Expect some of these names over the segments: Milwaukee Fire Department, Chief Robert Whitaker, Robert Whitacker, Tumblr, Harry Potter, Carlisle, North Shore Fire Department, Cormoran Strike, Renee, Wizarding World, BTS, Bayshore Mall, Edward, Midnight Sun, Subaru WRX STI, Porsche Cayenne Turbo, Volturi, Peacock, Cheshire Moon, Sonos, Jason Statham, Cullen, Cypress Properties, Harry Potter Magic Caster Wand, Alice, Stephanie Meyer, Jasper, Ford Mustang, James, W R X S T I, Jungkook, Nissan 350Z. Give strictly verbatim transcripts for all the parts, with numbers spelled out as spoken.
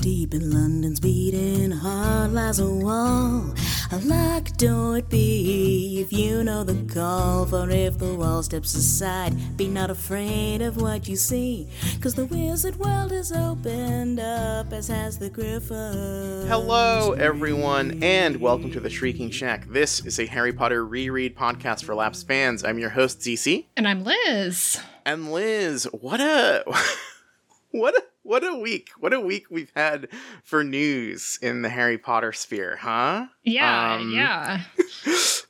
deep in London's beating heart lies a wall. A locked door it be, if you know the call. For if the wall steps aside, be not afraid of what you see, 'cause the wizard world is opened up, as has the Gryffindor. Hello everyone, and welcome to the Shrieking Shack. This is a Harry Potter reread podcast for lapsed fans. I'm your host, Z C. And I'm Liz. And Liz, what a... What a, what a week. What a week we've had for news in the Harry Potter sphere, huh? Yeah, um, yeah.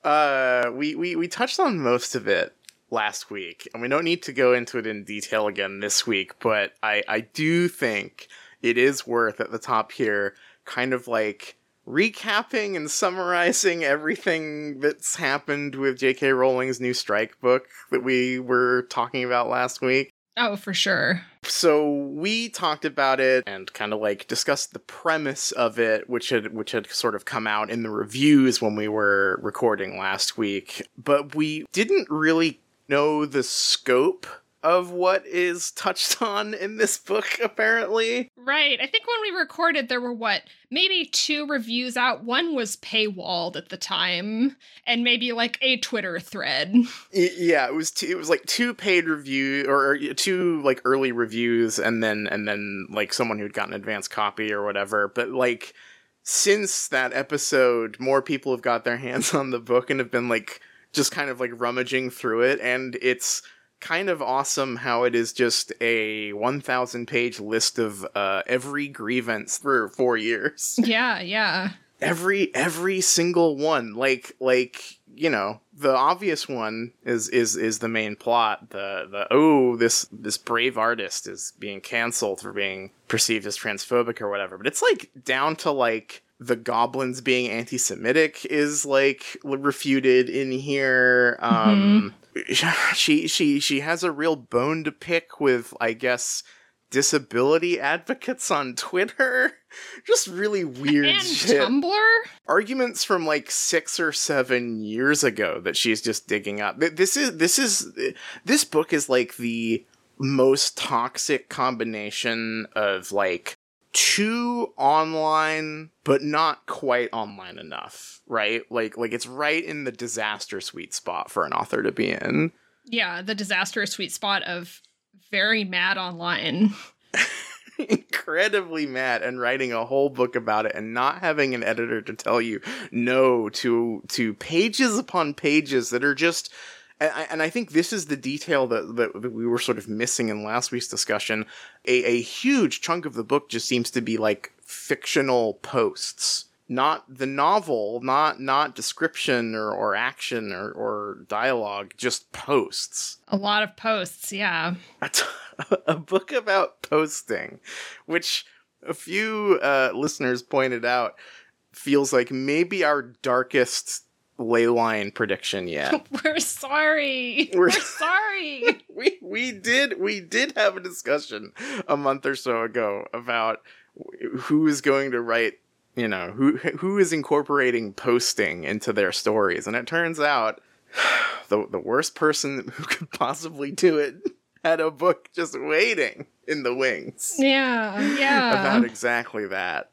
uh, we, we, we touched on most of it last week, and we don't need to go into it in detail again this week, but I, I do think it is worth at the top here kind of like recapping and summarizing everything that's happened with J K. Rowling's new strike book that we were talking about last week. Oh, for sure. So we talked about it and kind of like discussed the premise of it, which had which had sort of come out in the reviews when we were recording last week. But we didn't really know the scope of what is touched on in this book, apparently. Right. I think when we recorded, there were, what, maybe two reviews out. One was paywalled at the time, and maybe, like, a Twitter thread. It, yeah, it was, t- it was like, two paid reviews, or, or two, like, early reviews, and then, and then like, someone who'd gotten an advance copy or whatever. But, like, since that episode, more people have got their hands on the book and have been, like, just kind of, like, rummaging through it, and it's kind of awesome how it is just a one thousand page list of uh, every grievance for four years. Yeah, yeah. Every every single one, like like you know, the obvious one is is is the main plot. The the oh, this this brave artist is being canceled for being perceived as transphobic or whatever. But it's like down to like the goblins being anti-Semitic is like refuted in here. Um, mm-hmm. She she she has a real bone to pick with, I guess, disability advocates on Twitter. Just really weird and shit. Tumblr? Arguments from like six or seven years ago that she's just digging up. This is this is this book is like the most toxic combination of like too online, but not quite online enough, right? Like, like it's right in the disaster sweet spot for an author to be in. Yeah, the disaster sweet spot of very mad online. Incredibly mad, and writing a whole book about it and not having an editor to tell you no to to pages upon pages that are just... And I, and I think this is the detail that, that we were sort of missing in last week's discussion. A, a huge chunk of the book just seems to be like fictional posts, not the novel, not not description or, or action or, or dialogue, just posts. A lot of posts, yeah. A, t- a book about posting, which a few uh, listeners pointed out feels like maybe our darkest leyline prediction yet. We're sorry. We're, We're sorry. we we did we did have a discussion a month or so ago about who is going to write, you know, who who is incorporating posting into their stories, and it turns out the the worst person who could possibly do it had a book just waiting in the wings. Yeah, yeah. About exactly that.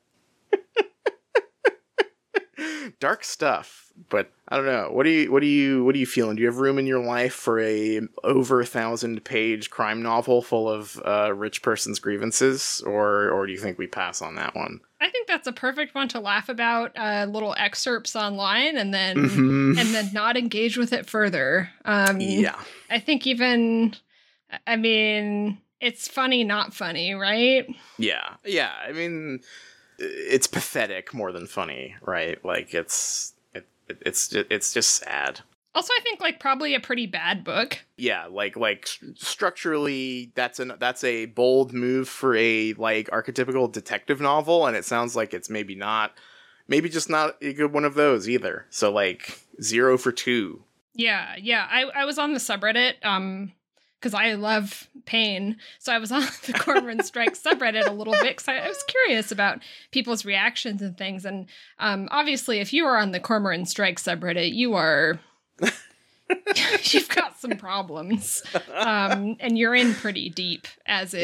Dark stuff, but I don't know. What do you, what do you, what are you feeling? Do you have room in your life for a over a thousand page crime novel full of uh, rich person's grievances, or, or do you think we pass on that one? I think that's a perfect one to laugh about uh, little excerpts online, and then mm-hmm. and then not engage with it further. Um, yeah, I think even, I mean, it's funny, not funny, right? Yeah, yeah. I mean, it's pathetic more than funny, right? Like it's it, it's it's just sad. Also, I think like probably a pretty bad book. Yeah, like like structurally, that's an that's a bold move for a like archetypical detective novel, and it sounds like it's maybe not, maybe just not a good one of those either. So like zero for two. Yeah, yeah. I I was on the subreddit. Um. Because I love pain. So I was on the Cormoran Strike subreddit a little bit because I, I was curious about people's reactions and things. And um, obviously, if you are on the Cormoran Strike subreddit, you are You've got some problems. Um, and you're in pretty deep, as is,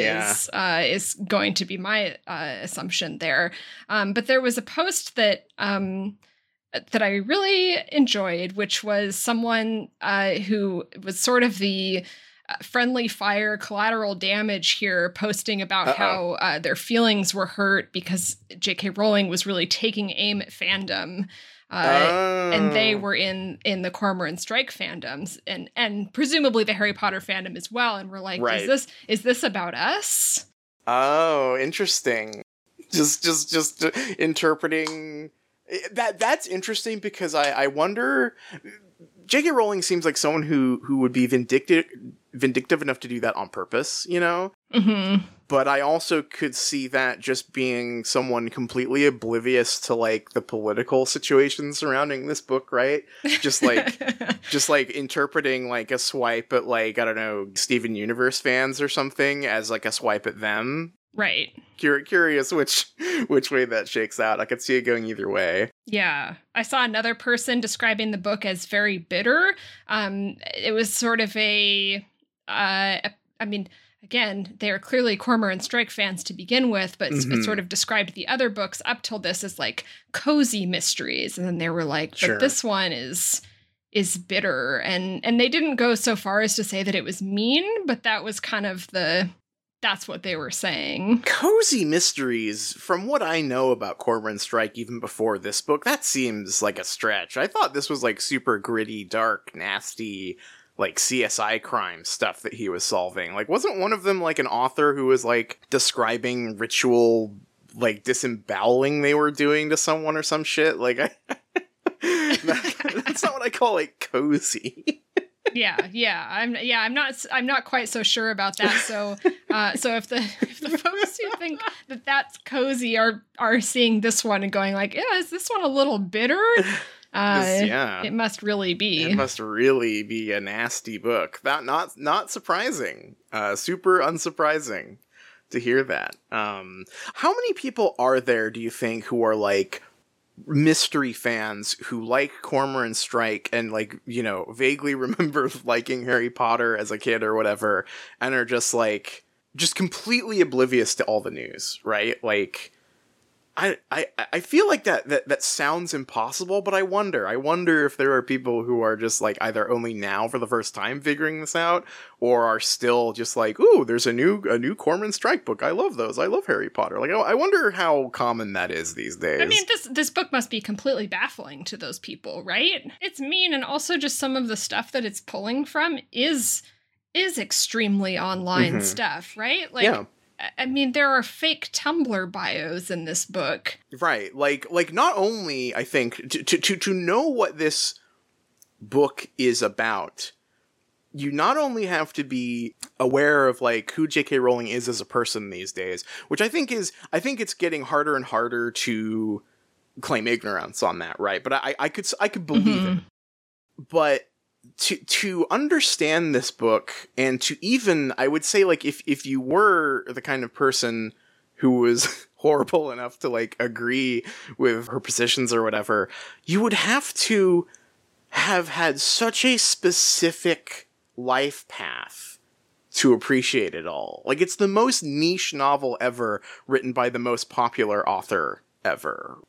yeah. uh, is going to be my uh, assumption there. Um, but there was a post that um, that I really enjoyed, which was someone uh, who was sort of the friendly fire collateral damage here, posting about Uh-oh. how uh, their feelings were hurt because J K. Rowling was really taking aim at fandom. Uh, oh. And they were in, in the Cormoran Strike fandoms, and, and presumably the Harry Potter fandom as well. And we're like, right. is this is this about us? Oh, interesting. Just just just interpreting that. That's interesting because I, I wonder. J K. Rowling seems like someone who who would be vindictive vindictive enough to do that on purpose, you know. Mm-hmm. But I also could see that just being someone completely oblivious to, like, the political situation surrounding this book, right? Just, like, just like interpreting, like, a swipe at, like, I don't know, Steven Universe fans or something as, like, a swipe at them. Right. Cur- curious which which way that shakes out. I could see it going either way. Yeah. I saw another person describing the book as very bitter. Um, it was sort of a, uh, a I mean... Again, they are clearly Cormoran Strike fans to begin with, but mm-hmm. it sort of described the other books up till this as, like, cozy mysteries. And then they were like, but sure. this one is is bitter. And and they didn't go so far as to say that it was mean, but that was kind of the, that's what they were saying. Cozy mysteries, from what I know about Cormoran Strike even before this book, that seems like a stretch. I thought this was, like, super gritty, dark, nasty, like, C S I crime stuff that he was solving. Like, wasn't one of them, like, an author who was, like, describing ritual, like, disemboweling they were doing to someone or some shit? Like, I, that, that's not what I call, like, cozy. yeah, yeah, I'm, yeah, I'm not, I'm not quite so sure about that. So, uh, so if the if the folks who think that that's cozy are are seeing this one and going like, yeah, is this one a little bitter? Uh, yeah. It must really be. It must really be a nasty book. That not not surprising. Uh, super unsurprising to hear that. Um, how many people are there, do you think, who are like mystery fans who like Cormoran Strike and, like, you know, vaguely remember liking Harry Potter as a kid or whatever, and are just like just completely oblivious to all the news, right? Like, I, I, I feel like that, that that sounds impossible, but I wonder. I wonder if there are people who are just, like, either only now for the first time figuring this out, or are still just like, ooh, there's a new a new Cormoran Strike book. I love those. I love Harry Potter. Like, I wonder how common that is these days. I mean, this this book must be completely baffling to those people, right? It's mean, and also just some of the stuff that it's pulling from is is extremely online mm-hmm. stuff, right? Like, yeah. I mean, there are fake Tumblr bios in this book. Right. Like, like not only, I think, to, to, to know what this book is about, you not only have to be aware of, like, who J K. Rowling is as a person these days, which I think is, I think it's getting harder and harder to claim ignorance on that, right? But I, I could, I could believe mm-hmm. it. But to to understand this book, and to even, I would say, like, if if you were the kind of person who was horrible enough to, like, agree with her positions or whatever, you would have to have had such a specific life path to appreciate it all. Like, it's the most niche novel ever, written by the most popular author ever.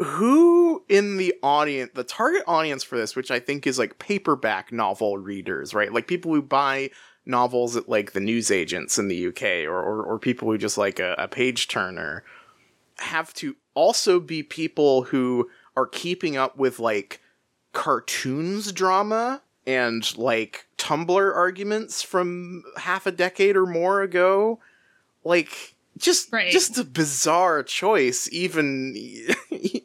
Who in the audience, the target audience for this, which I think is, like, paperback novel readers, right? Like, people who buy novels at, like, the newsagents in the U K, or, or, or people who just like a, a page turner, have to also be people who are keeping up with, like, cartoons drama and, like, Tumblr arguments from half a decade or more ago. Like, just right. just a bizarre choice, even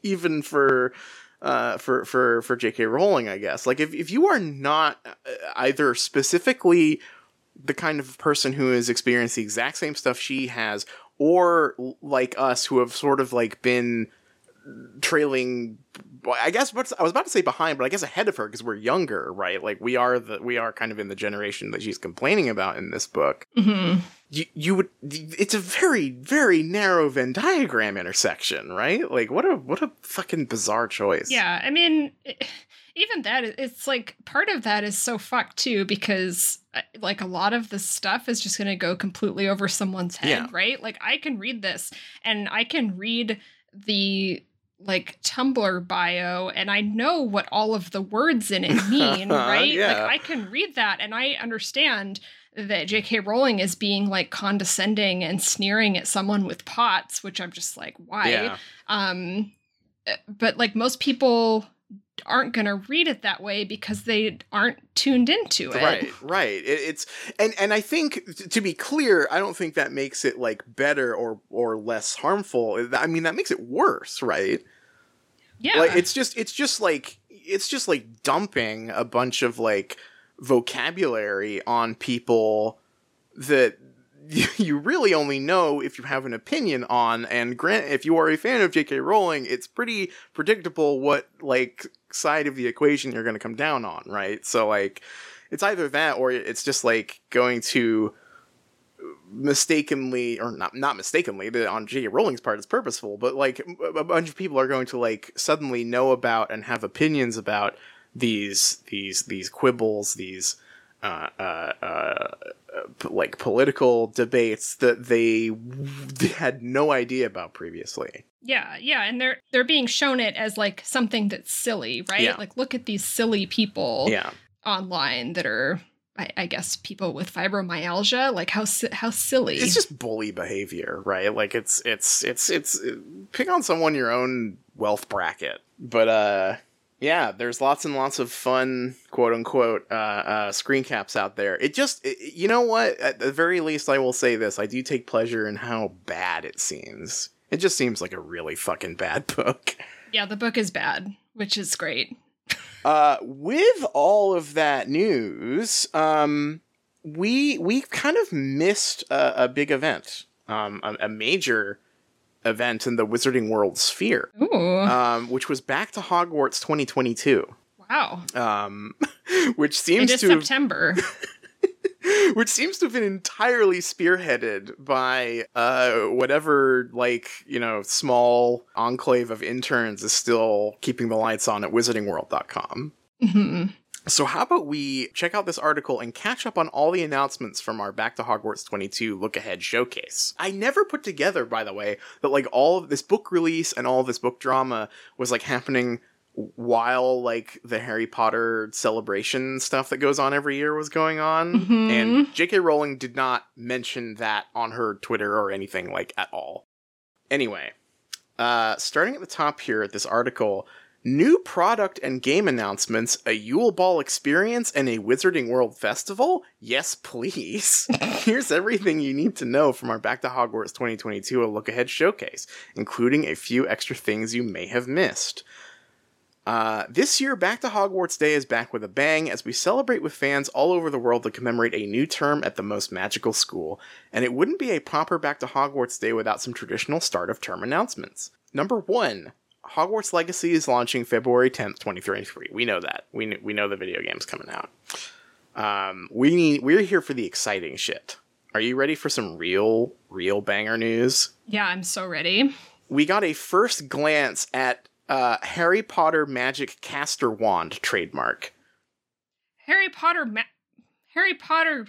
even for uh for for for J K. Rowling, I guess. Like, if if you are not either specifically the kind of person who has experienced the exact same stuff she has, or like us who have sort of, like, been trailing, I guess, but I was about to say behind, but I guess ahead of her, because we're younger, right? Like, we are the we are kind of in the generation that she's complaining about in this book. Mm-hmm. You, you would. It's a very, very narrow Venn diagram intersection, right? Like, what a what a fucking bizarre choice. Yeah, I mean, even that, it's like part of that is so fucked too, because like a lot of this stuff is just going to go completely over someone's head, yeah. right? Like I can read this and I can read the like Tumblr bio and I know what all of the words in it mean, right? yeah. Like I can read that and I understand that J K. Rowling is being like condescending and sneering at someone with pots, which I'm just like, why? Yeah. Um, but like most people aren't going to read it that way because they aren't tuned into it. Right, right. It, it's and and I think to be clear, I don't think that makes it like better or or less harmful. I mean, that makes it worse, right? Yeah. Like it's just it's just like it's just like dumping a bunch of like vocabulary on people that you really only know if you have an opinion on, and grant if you are a fan of J K. Rowling, it's pretty predictable what like side of the equation you're going to come down on, right? So like it's either that or it's just like going to mistakenly or not not mistakenly, but on J K. Rowling's part it's purposeful, but like a bunch of people are going to like suddenly know about and have opinions about these these these quibbles, these Uh, uh, uh, like political debates that they w- had no idea about previously. Yeah, yeah, and they're they're being shown it as like something that's silly, right? Yeah. Like, look at these silly people yeah. online that are, I, I guess, people with fibromyalgia. Like, how how silly! It's just bully behavior, right? Like, it's it's it's it's, it's pick on someone your own wealth bracket, but uh. Yeah, there's lots and lots of fun, quote unquote, uh, uh, screen caps out there. It just, it, you know what? At the very least, I will say this. I do take pleasure in how bad it seems. It just seems like a really fucking bad book. Yeah, the book is bad, which is great. uh, with all of that news, um, we we kind of missed a, a big event, um, a, a major event in the Wizarding World sphere, um, which was Back to Hogwarts twenty twenty-two. Wow. Um, which seems it is to September. Have, which seems to have been entirely spearheaded by uh, whatever, like, you know, small enclave of interns is still keeping the lights on at wizarding world dot com. Mm-hmm. So how about we check out this article and catch up on all the announcements from our Back to Hogwarts twenty-two Look Ahead Showcase. I never put together, by the way, that like all of this book release and all of this book drama was like happening while like the Harry Potter celebration stuff that goes on every year was going on. Mm-hmm. And J K. Rowling did not mention that on her Twitter or anything like at all. Anyway, uh, starting at the top here at this article... New product and game announcements, a Yule Ball experience, and a Wizarding World festival? Yes, please. Here's everything you need to know from our Back to Hogwarts twenty twenty-two A Look Ahead Showcase, including a few extra things you may have missed. Uh, this year, Back to Hogwarts Day is back with a bang as we celebrate with fans all over the world to commemorate a new term at the most magical school, and it wouldn't be a proper Back to Hogwarts Day without some traditional start of term announcements. Number one. Hogwarts Legacy is launching February tenth, twenty twenty-three. We know that. We kn- we know the video game's coming out. Um, we need, we're here for the exciting shit. Are you ready for some real, real banger news? Yeah, I'm so ready. We got a first glance at uh, Harry Potter Magic Caster Wand trademark. Harry Potter... Ma- Harry Potter...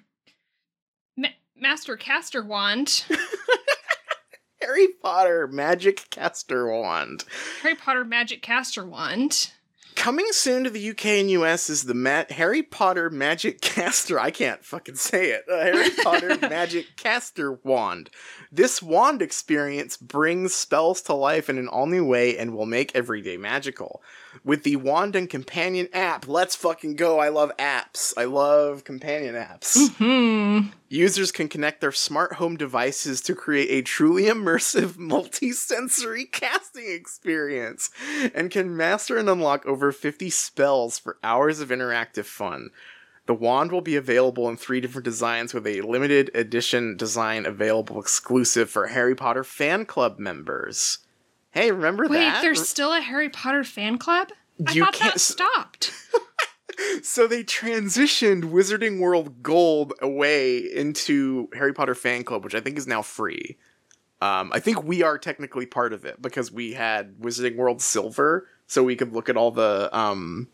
Ma- Master Caster Wand... Harry Potter Magic Caster Wand. Harry Potter Magic Caster Wand. Coming soon to the U K and U S is the Ma- Harry Potter Magic Caster... I can't fucking say it. Uh, Harry Potter Magic Caster Wand. This wand experience brings spells to life in an all-new way and will make everyday magical. With the Wand and Companion app... Let's fucking go. I love apps. I love companion apps. Mm-hmm. Users can connect their smart home devices to create a truly immersive, multi-sensory casting experience and can master and unlock over fifty spells for hours of interactive fun. The wand will be available in three different designs with a limited edition design available exclusive for Harry Potter fan club members. Hey, remember Wait, that? Wait, there's still a Harry Potter fan club? You I thought that stopped. So they transitioned Wizarding World Gold away into Harry Potter Fan Club, which I think is now free. Um, I think we are technically part of it because we had Wizarding World Silver, so we could look at all the um,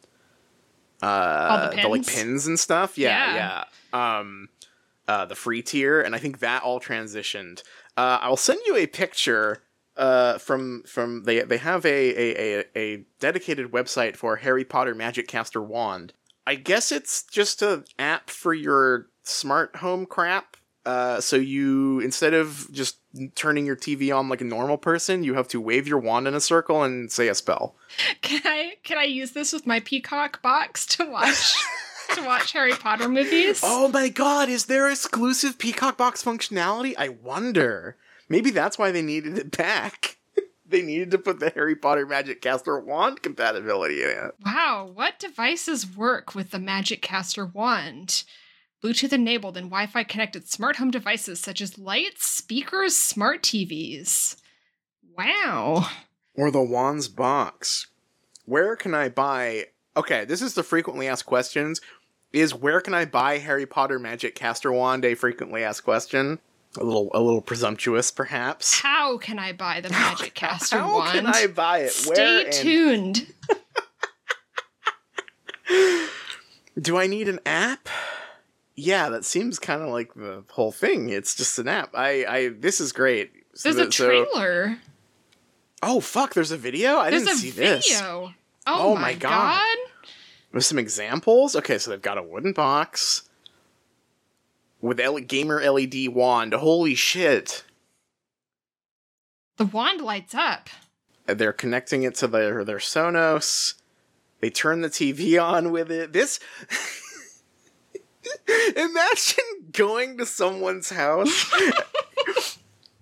uh, all the pins. The, like, pins and stuff. Yeah, yeah. yeah. Um, uh, the free tier, and I think that all transitioned. Uh, I'll send you a picture. Uh, from from they they have a, a, a, a dedicated website for Harry Potter Magic Caster Wand. I guess it's just an app for your smart home crap. Uh, so you, instead of just turning your T V on like a normal person, you have to wave your wand in a circle and say a spell. Can I can I use this with my Peacock box to watch to watch Harry Potter movies? Oh my God! Is there exclusive Peacock box functionality? I wonder. Maybe that's why they needed it back. They needed to put the Harry Potter Magic Caster Wand compatibility in it. Wow, what devices work with the Magic Caster Wand? Bluetooth-enabled and Wi-Fi connected smart home devices such as lights, speakers, smart T Vs. Wow. Or the Wand's box. Where can I buy... Okay, this is the frequently asked questions. Is where can I buy Harry Potter Magic Caster Wand a frequently asked question? A little, a little presumptuous, perhaps. How can I buy the Magic Caster How Wand? How can I buy it? Stay Where and... tuned. Do I need an app? Yeah, that seems kind of like the whole thing. It's just an app. I, I this is great. So there's that, a trailer. So... Oh fuck! There's a video. I there's didn't a see video. This. Oh, oh my God. God! With some examples. Okay, so they've got a wooden box. With L- gamer L E D wand. Holy shit. The wand lights up. They're connecting it to their, their Sonos. They turn the T V on with it. This... Imagine going to someone's house.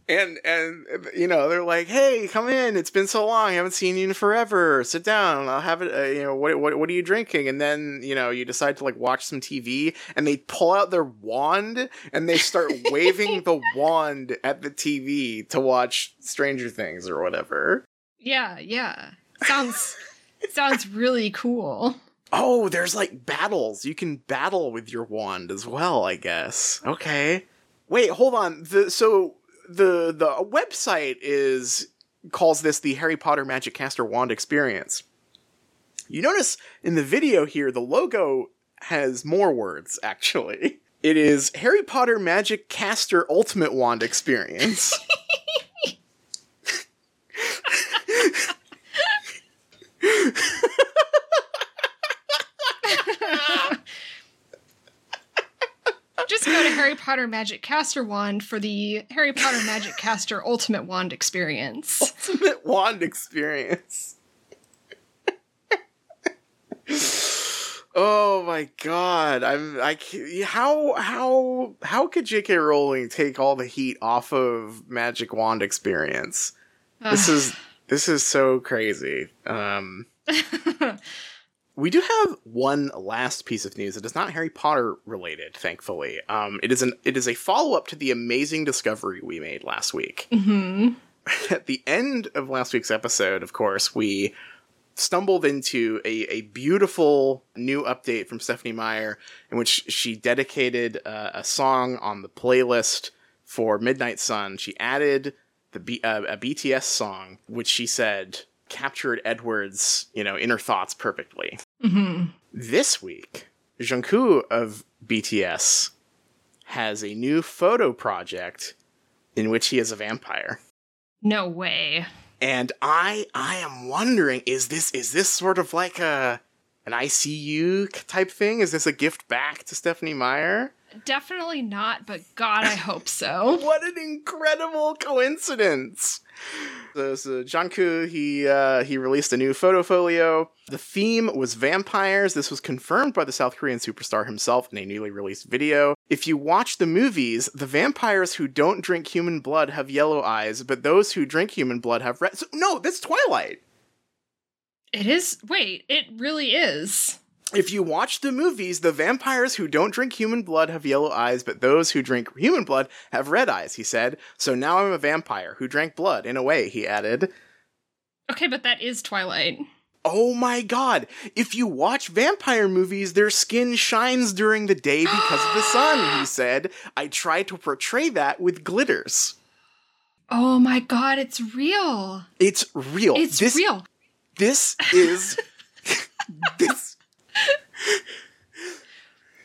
and, and, you know, they're like, hey, come in. It's been so long. I haven't seen you in forever. Sit down. I'll have it. Uh, you know, what, what, what are you drinking? And then, you know, you decide to like watch some T V and they pull out their wand and they start waving the wand at the T V to watch Stranger Things or whatever. Yeah. Yeah. Sounds, sounds really cool. Oh, there's like battles. You can battle with your wand as well, I guess. Okay. Wait, hold on. The, so, The the website is calls this the Harry Potter Magic Caster Wand Experience. You notice in the video here, the logo has more words, actually. It is Harry Potter Magic Caster Ultimate Wand Experience. Just go to Harry Potter Magic Caster Wand for the Harry Potter Magic Caster Ultimate Wand Experience. Ultimate Wand Experience. Oh my God! I'm I how how how could J K. Rowling take all the heat off of Magic Wand Experience? Uh. This is this is so crazy. Um. We do have one last piece of news that is not Harry Potter related, thankfully. Um, it is an it is a follow-up to the amazing discovery we made last week. Mm-hmm. At the end of last week's episode, of course, we stumbled into a, a beautiful new update from Stephanie Meyer, in which she dedicated uh, a song on the playlist for Midnight Sun. She added the B, uh, a B T S song, which she said captured Edward's, you know, inner thoughts perfectly. Mm-hmm. This week, Jungkook of B T S has a new photo project in which he is a vampire. No way. And I, I am wondering, is this, is this sort of like a an I C U type thing? Is this a gift back to Stephanie Meyer? Definitely not, but God, I hope so. What an incredible coincidence! So, so Jungkook, he uh, he released a new photo folio. The theme was vampires. This was confirmed by the South Korean superstar himself in a newly released video. If you watch the movies, the vampires who don't drink human blood have yellow eyes, but those who drink human blood have red. So, no, that's Twilight. It is. Wait, it really is. If you watch the movies, the vampires who don't drink human blood have yellow eyes, but those who drink human blood have red eyes, he said. So now I'm a vampire who drank blood, in a way, he added. Okay, but that is Twilight. Oh my God! If you watch vampire movies, their skin shines during the day because of the sun, he said. I try to portray that with glitters. Oh my God, it's real! It's real. It's this, real. This is... this...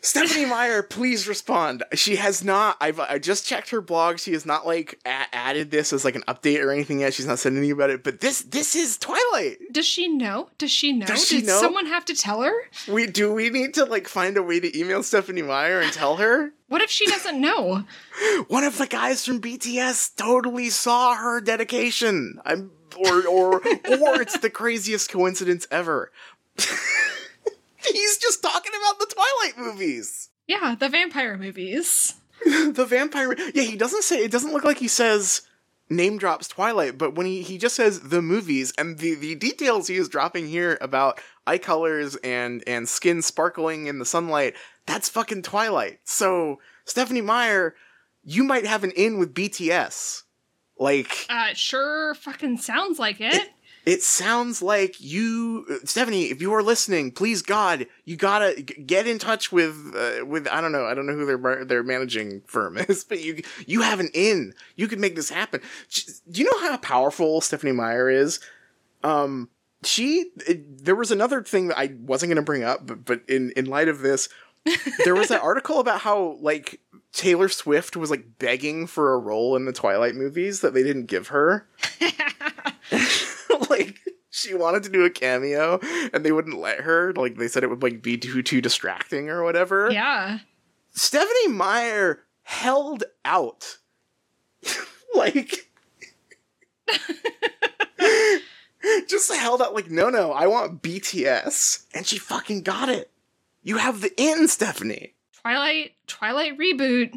Stephanie Meyer, please respond. She has not. I've I just checked her blog. She has not like a- added this as like an update or anything yet. She's not said anything about it. But this this is Twilight. Does she know? Does she know? Does she Did know? Someone have to tell her? We do. We need to like find a way to email Stephanie Meyer and tell her. What if she doesn't know? One of the guys from B T S totally saw her dedication. I'm or or or it's the craziest coincidence ever. He's just talking about the Twilight movies. Yeah, the vampire movies. the vampire... Yeah, he doesn't say... It doesn't look like he says name drops Twilight, but when he, he just says the movies, and the, the details he is dropping here about eye colors and, and skin sparkling in the sunlight, that's fucking Twilight. So, Stephanie Meyer, you might have an in with B T S. Like... Uh, it sure fucking sounds like it. it It sounds like you, Stephanie, if you are listening, please, God, you gotta g- get in touch with, uh, with I don't know, I don't know who their their managing firm is, but you you have an in. You could make this happen. She, do you know how powerful Stephanie Meyer is? Um, she, it, there was another thing that I wasn't going to bring up, but, but in, in light of this, there was that article about how, like, Taylor Swift was, like, begging for a role in the Twilight movies that they didn't give her. Like, she wanted to do a cameo, and they wouldn't let her. Like, they said it would, like, be too, too distracting or whatever. Yeah. Stephanie Meyer held out. Like... just held out, like, no, no, I want B T S. And she fucking got it. You have the in, Stephanie. Twilight, Twilight reboot.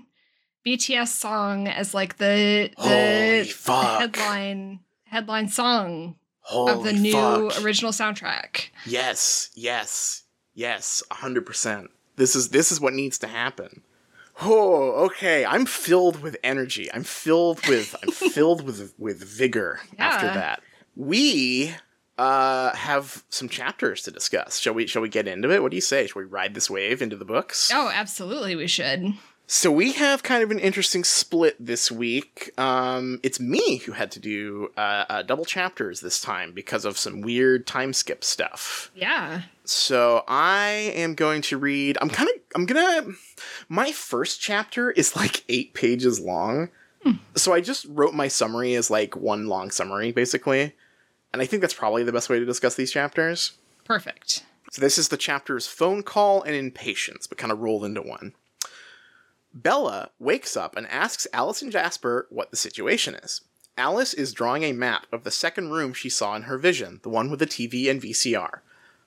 B T S song as, like, the, the, the headline... Headline song Holy of the new fuck. original soundtrack. Yes, yes, yes, a hundred percent. This is this is what needs to happen. Oh, okay. I'm filled with energy. I'm filled with I'm filled with with vigor yeah. after that. We uh, have some chapters to discuss. Shall we shall we get into it? What do you say? Shall we ride this wave into the books? Oh, absolutely, we should. So we have kind of an interesting split this week. Um, it's me who had to do uh, uh, double chapters this time because of some weird time skip stuff. Yeah. So I am going to read. I'm kind of. I'm gonna. My first chapter is like eight pages long, hmm. so I just wrote my summary as like one long summary basically, and I think that's probably the best way to discuss these chapters. Perfect. So this is the chapters Phone Call and Impatience, but kind of rolled into one. Bella wakes up and asks Alice and Jasper what the situation is. Alice is drawing a map of the second room she saw in her vision, the one with the T V and V C R.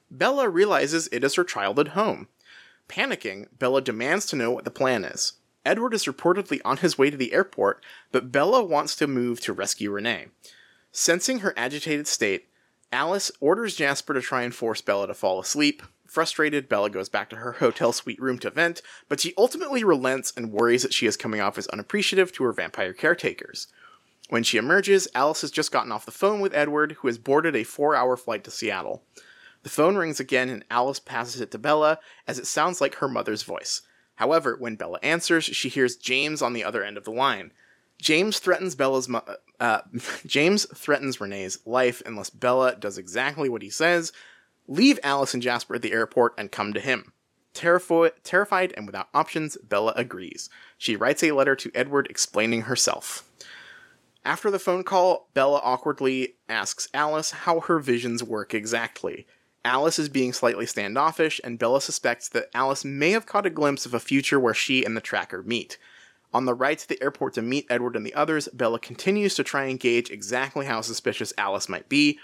Bella realizes it is her childhood home. Panicking, Bella demands to know what the plan is. Edward is reportedly on his way to the airport, but Bella wants to move to rescue Renee. Sensing her agitated state, Alice orders Jasper to try and force Bella to fall asleep. Frustrated, Bella goes back to her hotel suite room to vent, but she ultimately relents and worries that she is coming off as unappreciative to her vampire caretakers. When she emerges, Alice has just gotten off the phone with Edward, who has boarded a four-hour flight to Seattle. The phone rings again, and Alice passes it to Bella, as it sounds like her mother's voice. However, when Bella answers, she hears James on the other end of the line. James threatens Bella's mu- uh, James threatens Renee's life unless Bella does exactly what he says. Leave Alice and Jasper at the airport and come to him. Terrifo- terrified and without options, Bella agrees. She writes a letter to Edward explaining herself. After the phone call, Bella awkwardly asks Alice how her visions work exactly. Alice is being slightly standoffish, and Bella suspects that Alice may have caught a glimpse of a future where she and the tracker meet. On the ride to the airport to meet Edward and the others, Bella continues to try and gauge exactly how suspicious Alice might be.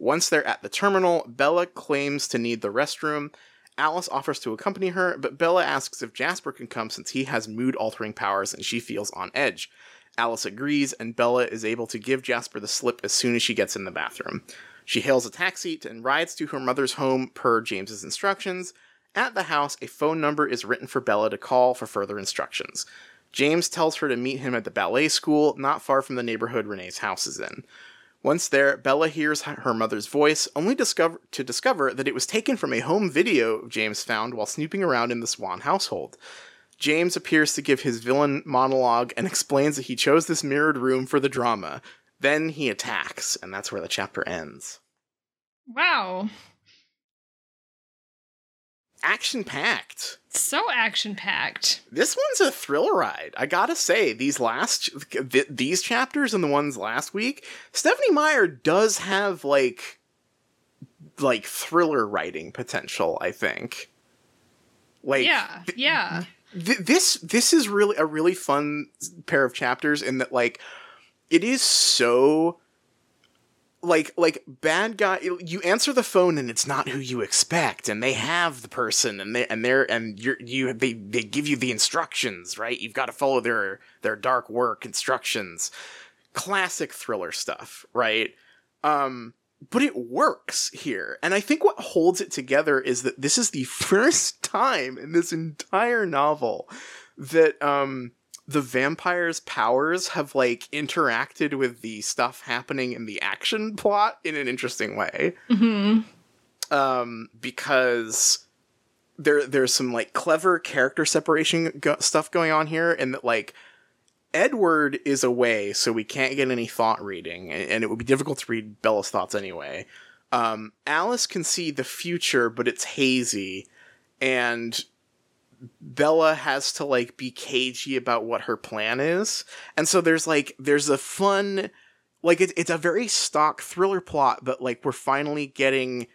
Once they're at the terminal, Bella claims to need the restroom. Alice offers to accompany her, but Bella asks if Jasper can come since he has mood-altering powers and she feels on edge. Alice agrees, and Bella is able to give Jasper the slip as soon as she gets in the bathroom. She hails a taxi and rides to her mother's home per James's instructions. At the house, a phone number is written for Bella to call for further instructions. James tells her to meet him at the ballet school, not far from the neighborhood Renee's house is in. Once there, Bella hears her mother's voice, only discover- to discover that it was taken from a home video James found while snooping around in the Swan household. James appears to give his villain monologue and explains that he chose this mirrored room for the drama. Then he attacks, and that's where the chapter ends. Wow. action-packed. So action-packed. This one's a thrill ride. I gotta say, these last, th- these chapters and the ones last week, Stephanie Meyer does have, like, like, thriller writing potential, I think. Like, yeah, th- yeah. Th- this, this is really a really fun pair of chapters in that, like, it is so... Like, like bad guy, you answer the phone and it's not who you expect, and they have the person, and they and they're and you're, you they they give you the instructions, right? You've got to follow their their dark work instructions. Classic thriller stuff, right? Um, but it works here, and I think what holds it together is that this is the first time in this entire novel that um. the vampire's powers have, like, interacted with the stuff happening in the action plot in an interesting way. Mm-hmm. Um, because there there's some, like, clever character separation go- stuff going on here, and that, like, Edward is away, so we can't get any thought reading, and, and it would be difficult to read Bella's thoughts anyway. Um, Alice can see the future, but it's hazy, and... Bella has to, like, be cagey about what her plan is. And so there's, like, there's a fun, like, it, it's a very stock thriller plot, but, like, we're finally getting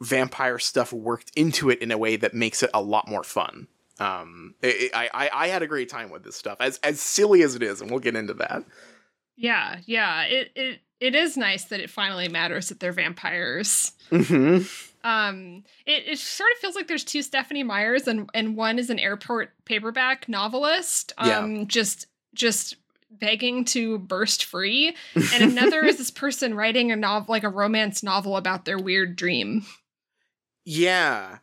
vampire stuff worked into it in a way that makes it a lot more fun. Um, it, it, I, I had a great time with this stuff, as as silly as it is, and we'll get into that. Yeah, yeah. It it, it is nice that it finally matters that they're vampires. Mm-hmm. Um, it, it sort of feels like there's two Stephanie Meyers, and, and one is an airport paperback novelist, um, yeah. just, just begging to burst free. And another is this person writing a novel, like a romance novel about their weird dream. Yeah.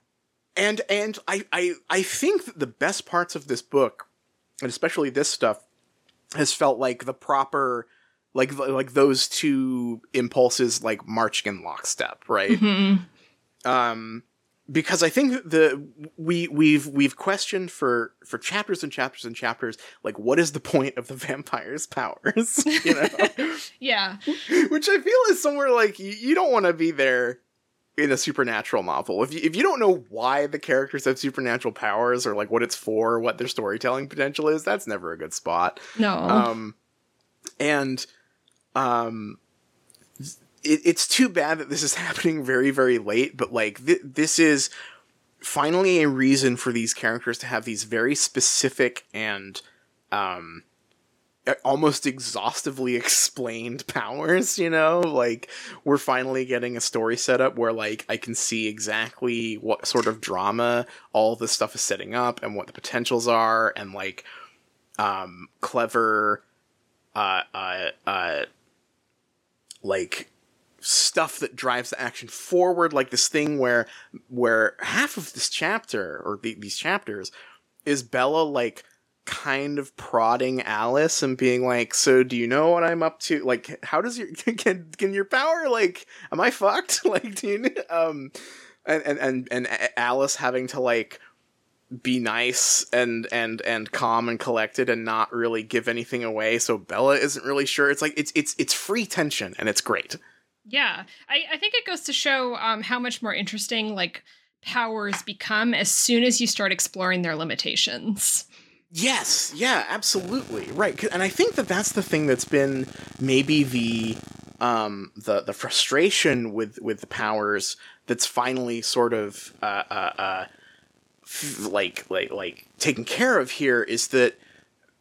And, and I, I, I think that the best parts of this book, and especially this stuff, has felt like the proper, like, like those two impulses, like, marching in lockstep. Right. Mm-hmm. Um, because I think the we we've we've questioned for for chapters and chapters and chapters, like, what is the point of the vampire's powers? You know, yeah. Which I feel is somewhere, like, you, you don't want to be there in a supernatural novel if you, if you don't know why the characters have supernatural powers, or, like, what it's for, or what their storytelling potential is. That's never a good spot. No. Um, and um. It's too bad that this is happening very, very late, but, like, th- this is finally a reason for these characters to have these very specific and um, almost exhaustively explained powers, you know? Like, we're finally getting a story set up where, like, I can see exactly what sort of drama all this stuff is setting up, and what the potentials are, and, like, um, clever, uh, uh, uh, like... stuff that drives the action forward, like this thing where where half of this chapter, or the, these chapters, is Bella, like, kind of prodding Alice and being like, so do you know what I'm up to? Like, how does your can, can your power, like, am I fucked? Like, do you know? um and, and and and Alice having to, like, be nice and and and calm and collected and not really give anything away, so Bella isn't really sure. It's like it's it's it's free tension, and it's great. Yeah, I, I think it goes to show um, how much more interesting, like, powers become as soon as you start exploring their limitations. Yes, yeah, absolutely, right. And I think that that's the thing that's been maybe the um, the the frustration with, with the powers that's finally sort of uh, uh, uh, like like like taken care of here, is that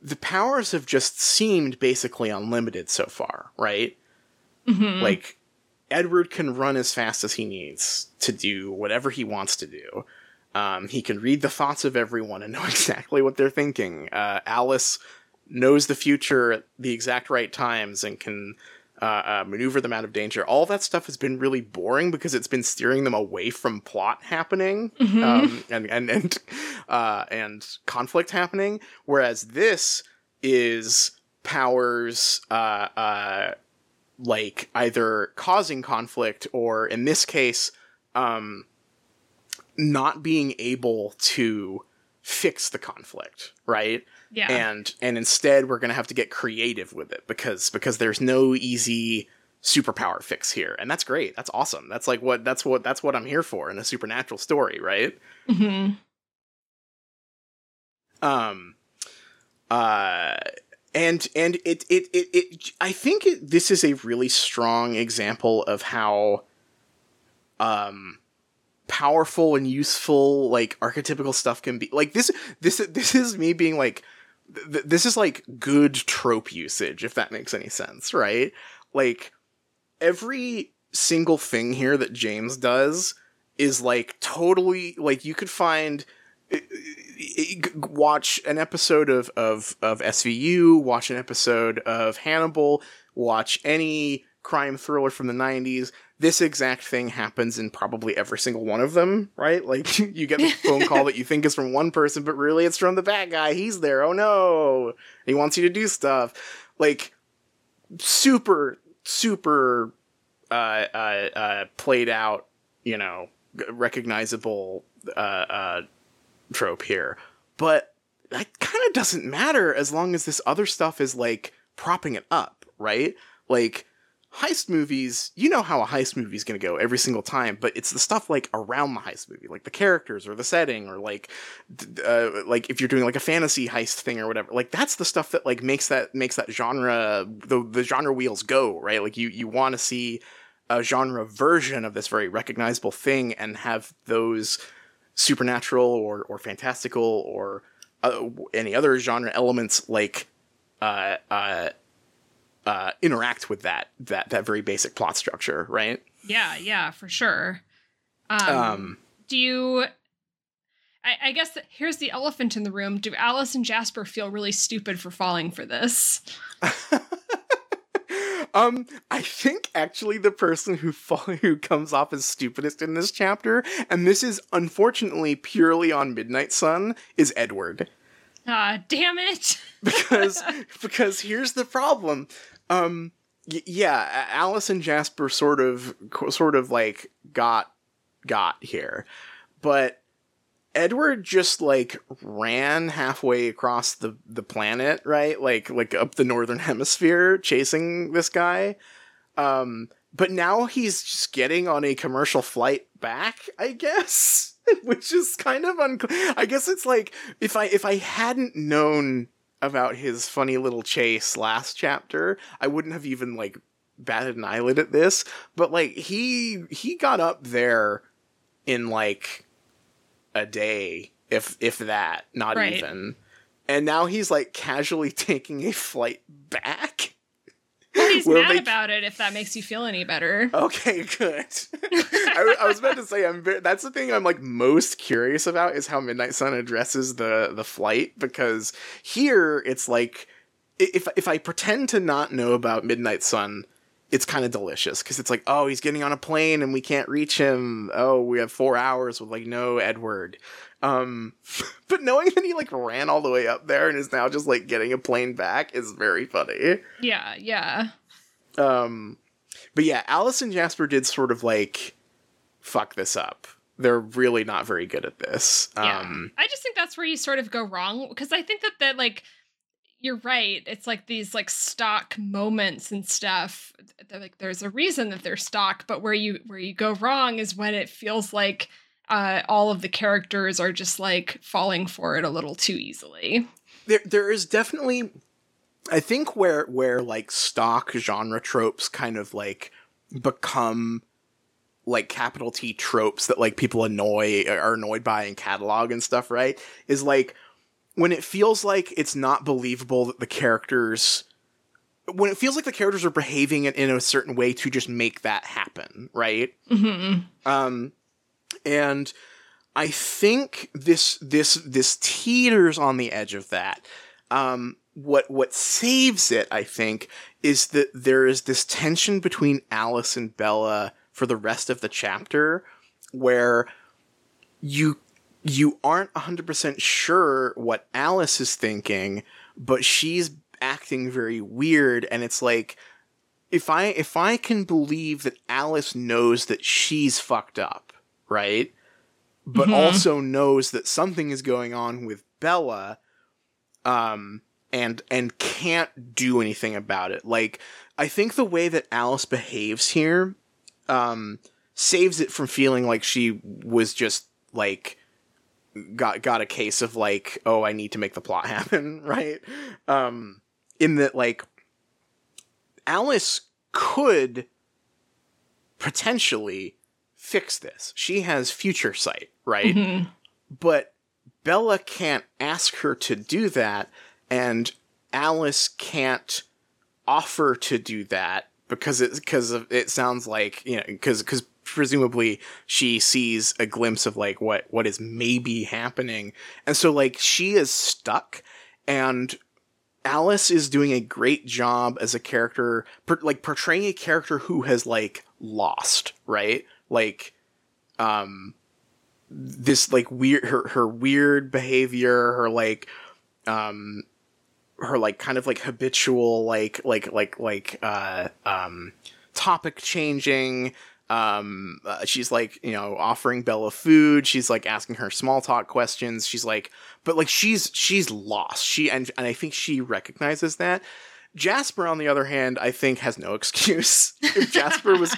the powers have just seemed basically unlimited so far, right? Mm-hmm. Like. Edward can run as fast as he needs to do whatever he wants to do. Um, he can read the thoughts of everyone and know exactly what they're thinking. Uh, Alice knows the future at the exact right times and can uh, uh, maneuver them out of danger. All that stuff has been really boring because it's been steering them away from plot happening, mm-hmm. um, and and and, uh, and conflict happening. Whereas this is powers. Uh, uh, like, either causing conflict or, in this case, um, not being able to fix the conflict, right? Yeah. And and instead, we're going to have to get creative with it, because because there's no easy superpower fix here. And that's great. That's awesome. That's like what, that's what, that's what I'm here for in a supernatural story. Right. Mm-hmm. Um, uh, and, and it, it, it, it, I think it, this is a really strong example of how, um, powerful and useful, like, archetypical stuff can be. Like, this, this, this is me being like, th- this is like good trope usage, if that makes any sense. Right. Like, every single thing here that James does is, like, totally, like, you could find, watch an episode of, of, of S V U, watch an episode of Hannibal, watch any crime thriller from the nineties. This exact thing happens in probably every single one of them, right? Like, you get the phone call that you think is from one person, but really it's from the bad guy. He's there. Oh, no. He wants you to do stuff. Like, super... super uh, uh, uh, played out, you know, recognizable uh, uh, trope here. But that kind of doesn't matter as long as this other stuff is, like, propping it up, right? Like, heist movies, you know how a heist movie is going to go every single time, but it's the stuff, like, around the heist movie, like the characters or the setting or, like, uh, like if you're doing, like, a fantasy heist thing or whatever, like, that's the stuff that, like, makes that makes that genre, the, the genre wheels go, right? Like, you, you want to see a genre version of this very recognizable thing and have those supernatural or, or fantastical or uh, any other genre elements, like, uh, uh, Uh, interact with that that that very basic plot structure, right? Yeah, yeah, for sure. Um, um do you? I, I guess that here's the elephant in the room. Do Alice and Jasper feel really stupid for falling for this? um, I think actually the person who fall, who comes off as stupidest in this chapter, and this is unfortunately purely on Midnight Sun, is Edward. Ah, uh, damn it! because because here's the problem. Um, y- yeah, Alice and Jasper sort of, sort of like got, got here, but Edward just, like, ran halfway across the, the planet, right? Like, like up the northern hemisphere chasing this guy. Um, but now he's just getting on a commercial flight back, I guess, which is kind of unclear. I guess it's like, if I, if I hadn't known about his funny little chase last chapter, I wouldn't have even, like, batted an eyelid at this, but, like, he he got up there in, like, a day, if if that, not right. even. And now he's, like, casually taking a flight back. Well, he's Will mad they... about it, if that makes you feel any better. Okay, good. I, I was about to say, I'm very, that's the thing I'm, like, most curious about, is how Midnight Sun addresses the, the flight, because here it's like, if if I pretend to not know about Midnight Sun, it's kind of delicious, because it's like, oh, he's getting on a plane and we can't reach him. Oh, we have four hours with, like, no Edward. Um, but knowing that he, like, ran all the way up there and is now just, like, getting a plane back is very funny. Yeah, yeah. Um, but yeah, Alice and Jasper did sort of, like, fuck this up. They're really not very good at this. Yeah. Um, I just think that's where you sort of go wrong, because I think that that, like, you're right. It's like these, like, stock moments and stuff. Like, there's a reason that they're stock, but where you where you go wrong is when it feels like Uh, all of the characters are just, like, falling for it a little too easily. There, there is definitely, I think, where, where, like, stock genre tropes kind of, like, become, like, capital T tropes that, like, people annoy, are annoyed by and catalog and stuff, right? Is, like, when it feels like it's not believable that the characters... when it feels like the characters are behaving in, in a certain way to just make that happen, right? Mm-hmm. Um... And I think this this this teeters on the edge of that. Um, what what saves it, I think, is that there is this tension between Alice and Bella for the rest of the chapter, where you you aren't one hundred percent sure what Alice is thinking, but she's acting very weird, and it's like, if I if I can believe that Alice knows that she's fucked up, right? But mm-hmm. also knows that something is going on with Bella, um, and and can't do anything about it. Like, I think the way that Alice behaves here um, saves it from feeling like she was just, like, got got a case of, like, oh, I need to make the plot happen, right? Um, in that, like, Alice could potentially fix this. She has future sight, right? Mm-hmm. But Bella can't ask her to do that, and Alice can't offer to do that because it because it sounds like, you know, because because presumably she sees a glimpse of, like, what what is maybe happening, and so, like, she is stuck. And Alice is doing a great job as a character, per, like portraying a character who has, like, lost, right? Like, um, this, like, weird, her, her weird behavior, her, like, um, her, like, kind of, like, habitual, like, like, like, like, uh, um, topic changing. Um, uh, she's, like, you know, offering Bella food. She's, like, asking her small talk questions. She's, like, but, like, she's, she's lost. She, and, and I think she recognizes that. Jasper, on the other hand, I think has no excuse. If Jasper was,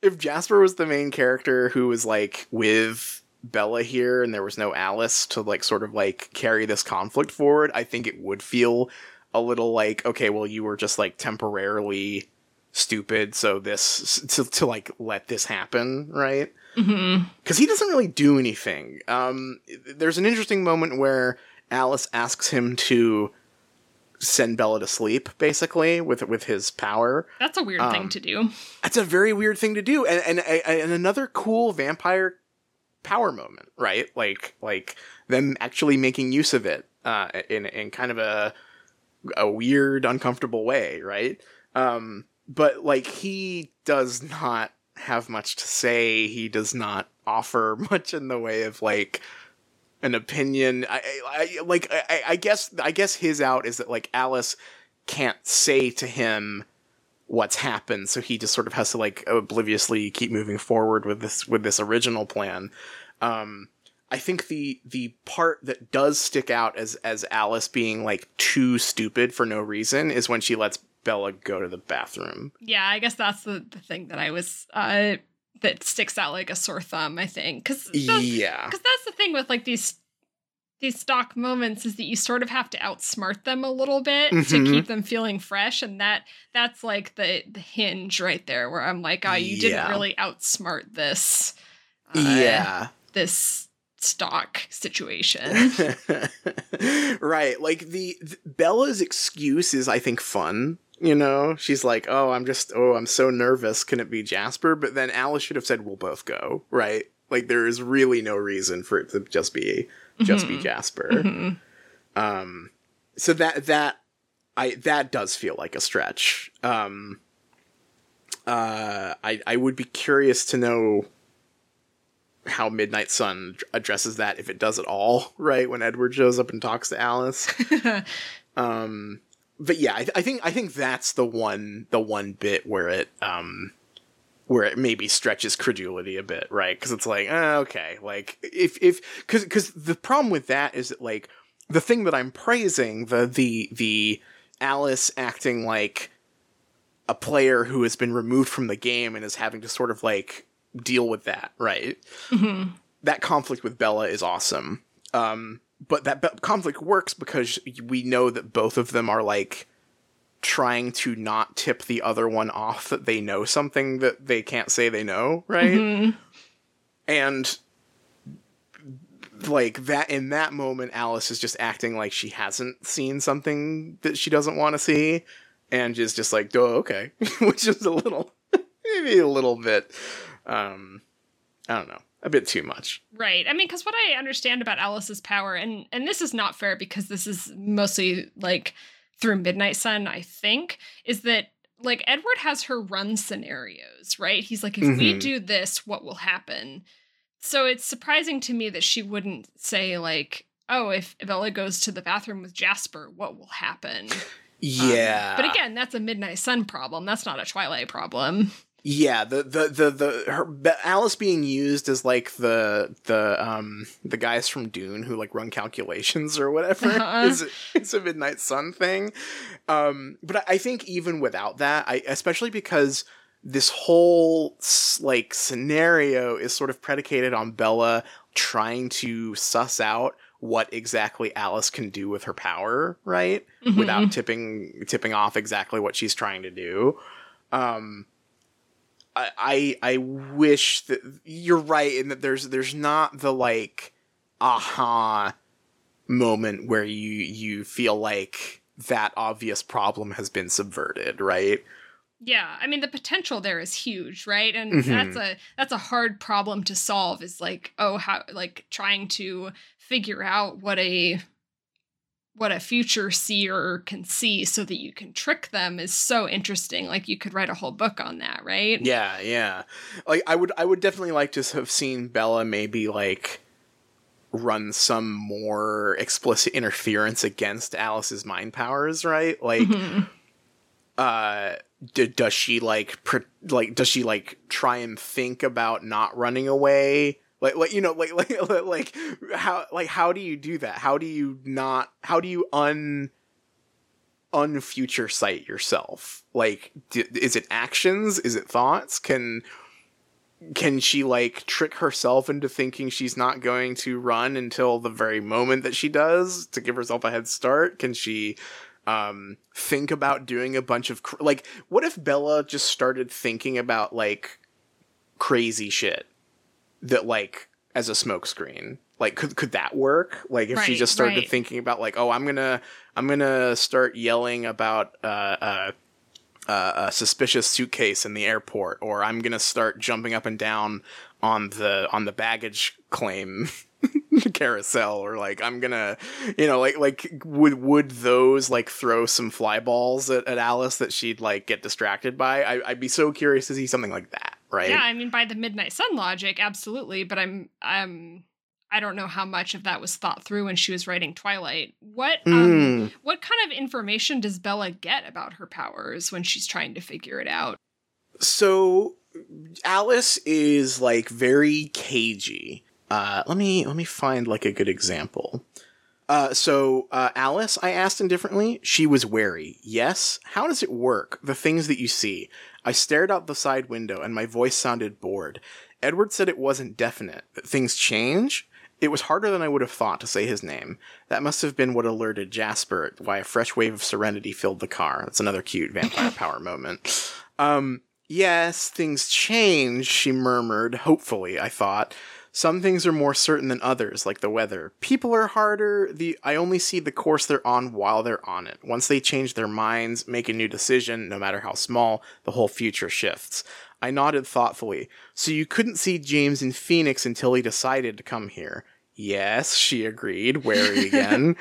if Jasper was the main character who was, like, with Bella here, and there was no Alice to, like, sort of, like, carry this conflict forward, I think it would feel a little like, okay, well, you were just, like, temporarily stupid, so this to, to like let this happen, right? Because mm-hmm. he doesn't really do anything. Um, there's an interesting moment where Alice asks him to send Bella to sleep, basically, with with his power. That's a weird um, thing to do. That's a very weird thing to do, and and and another cool vampire power moment, right? Like like them actually making use of it uh, in in kind of a a weird, uncomfortable way, right? Um, But, like, he does not have much to say. He does not offer much in the way of, like, an opinion. I, I like, I, I guess, I guess his out is that, like, Alice can't say to him what's happened, so he just sort of has to, like, obliviously keep moving forward with this with this original plan. Um, I think the the part that does stick out as as Alice being, like, too stupid for no reason is when she lets Bella go to the bathroom. Yeah, I guess that's the, the thing that I was uh that sticks out like a sore thumb, I think, because yeah, because that's the thing with, like, these these stock moments is that you sort of have to outsmart them a little bit mm-hmm. to keep them feeling fresh, and that that's like the, the hinge right there where I'm like, oh, you yeah. didn't really outsmart this uh, yeah this stock situation. Right, like the, the Bella's excuse is, I think, fun. You know, she's like, oh, I'm just, oh, I'm so nervous. Can it be Jasper? But then Alice should have said, we'll both go, right? Like, there is really no reason for it to just be, just mm-hmm. be Jasper. Mm-hmm. Um, so that, that, I, that does feel like a stretch. Um, uh, I, I would be curious to know how Midnight Sun addresses that, if it does at all, right? When Edward shows up and talks to Alice. um, But yeah, I, th- I think I think that's the one the one bit where it um where it maybe stretches credulity a bit, right? Because it's like, uh, okay, like if if because because the problem with that is that, like, the thing that I'm praising, the the the Alice acting like a player who has been removed from the game and is having to sort of, like, deal with that, right? Mm-hmm. That conflict with Bella is awesome. Um, But that be- conflict works because we know that both of them are, like, trying to not tip the other one off that they know something that they can't say they know, right? Mm-hmm. And, like, that in that moment, Alice is just acting like she hasn't seen something that she doesn't want to see, and is just like, oh, okay, which is a little, maybe a little bit, um, I don't know. A bit too much. Right. I mean, because what I understand about Alice's power, and, and this is not fair because this is mostly, like, through Midnight Sun, I think, is that, like, Edward has her run scenarios, right? He's like, if mm-hmm. we do this, what will happen? So it's surprising to me that she wouldn't say, like, oh, if Bella goes to the bathroom with Jasper, what will happen? Yeah. Um, but again, that's a Midnight Sun problem. That's not a Twilight problem. Yeah, the the the the her, Alice being used as like the the um the guys from Dune who like run calculations or whatever uh-uh. is it's a Midnight Sun thing. Um, but I think even without that, I especially because this whole like scenario is sort of predicated on Bella trying to suss out what exactly Alice can do with her power, right? Mm-hmm. Without tipping tipping off exactly what she's trying to do. Um, I I wish that you're right in that there's there's not the like aha moment where you you feel like that obvious problem has been subverted, right? Yeah, I mean the potential there is huge, right? And mm-hmm. that's a that's a hard problem to solve. Is like oh how like trying to figure out what a what a future seer can see so that you can trick them is so interesting. Like you could write a whole book on that, right? Yeah, yeah. Like I would, I would definitely like to have seen Bella maybe like run some more explicit interference against Alice's mind powers, right? Like, mm-hmm. uh, d- does she like, pre- like, does she like try and think about not running away? Like, like, you know, like, like, like, how, like, how do you do that? How do you not, how do you un, un-future sight yourself? Like, do, is it actions? Is it thoughts? Can, can she, like, trick herself into thinking she's not going to run until the very moment that she does to give herself a head start? Can she, um, think about doing a bunch of, cr- like, what if Bella just started thinking about, like, crazy shit? That like as a smokescreen, like could could that work? Like if right, she just started right. thinking about like, oh, I'm gonna I'm gonna start yelling about uh, uh, uh, a suspicious suitcase in the airport, or I'm gonna start jumping up and down on the on the baggage claim carousel, or like I'm gonna, you know, like like would would those like throw some fly balls at, at Alice that she'd like get distracted by? I, I'd be so curious to see something like that. Right. Yeah, I mean, by the Midnight Sun logic, absolutely. But I'm, I'm, I don't know how much of that was thought through when she was writing Twilight. What, mm. um, what kind of information does Bella get about her powers when she's trying to figure it out? So Alice is like very cagey. Uh, let me, let me find like a good example. Uh, so, uh, Alice, I asked indifferently. She was wary. Yes. How does it work? The things that you see. I stared out the side window and my voice sounded bored. Edward said it wasn't definite, that things change. It was harder than I would have thought to say his name. That must have been what alerted Jasper, why a fresh wave of serenity filled the car. That's another cute vampire power moment. Um, yes, things change, she murmured. Hopefully, I thought. Some things are more certain than others, like the weather. People are harder. The I only see the course they're on while they're on it. Once they change their minds, make a new decision, no matter how small, the whole future shifts. I nodded thoughtfully. So you couldn't see James in Phoenix until he decided to come here. Yes, she agreed, wary again.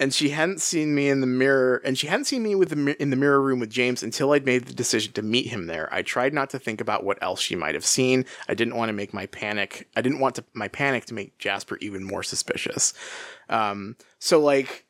And she hadn't seen me in the mirror, and she hadn't seen me with the mi- in the mirror room with James until I'd made the decision to meet him there. I tried not to think about what else she might have seen. I didn't want to make my panic. I didn't want to, my panic to make Jasper even more suspicious. Um, so like,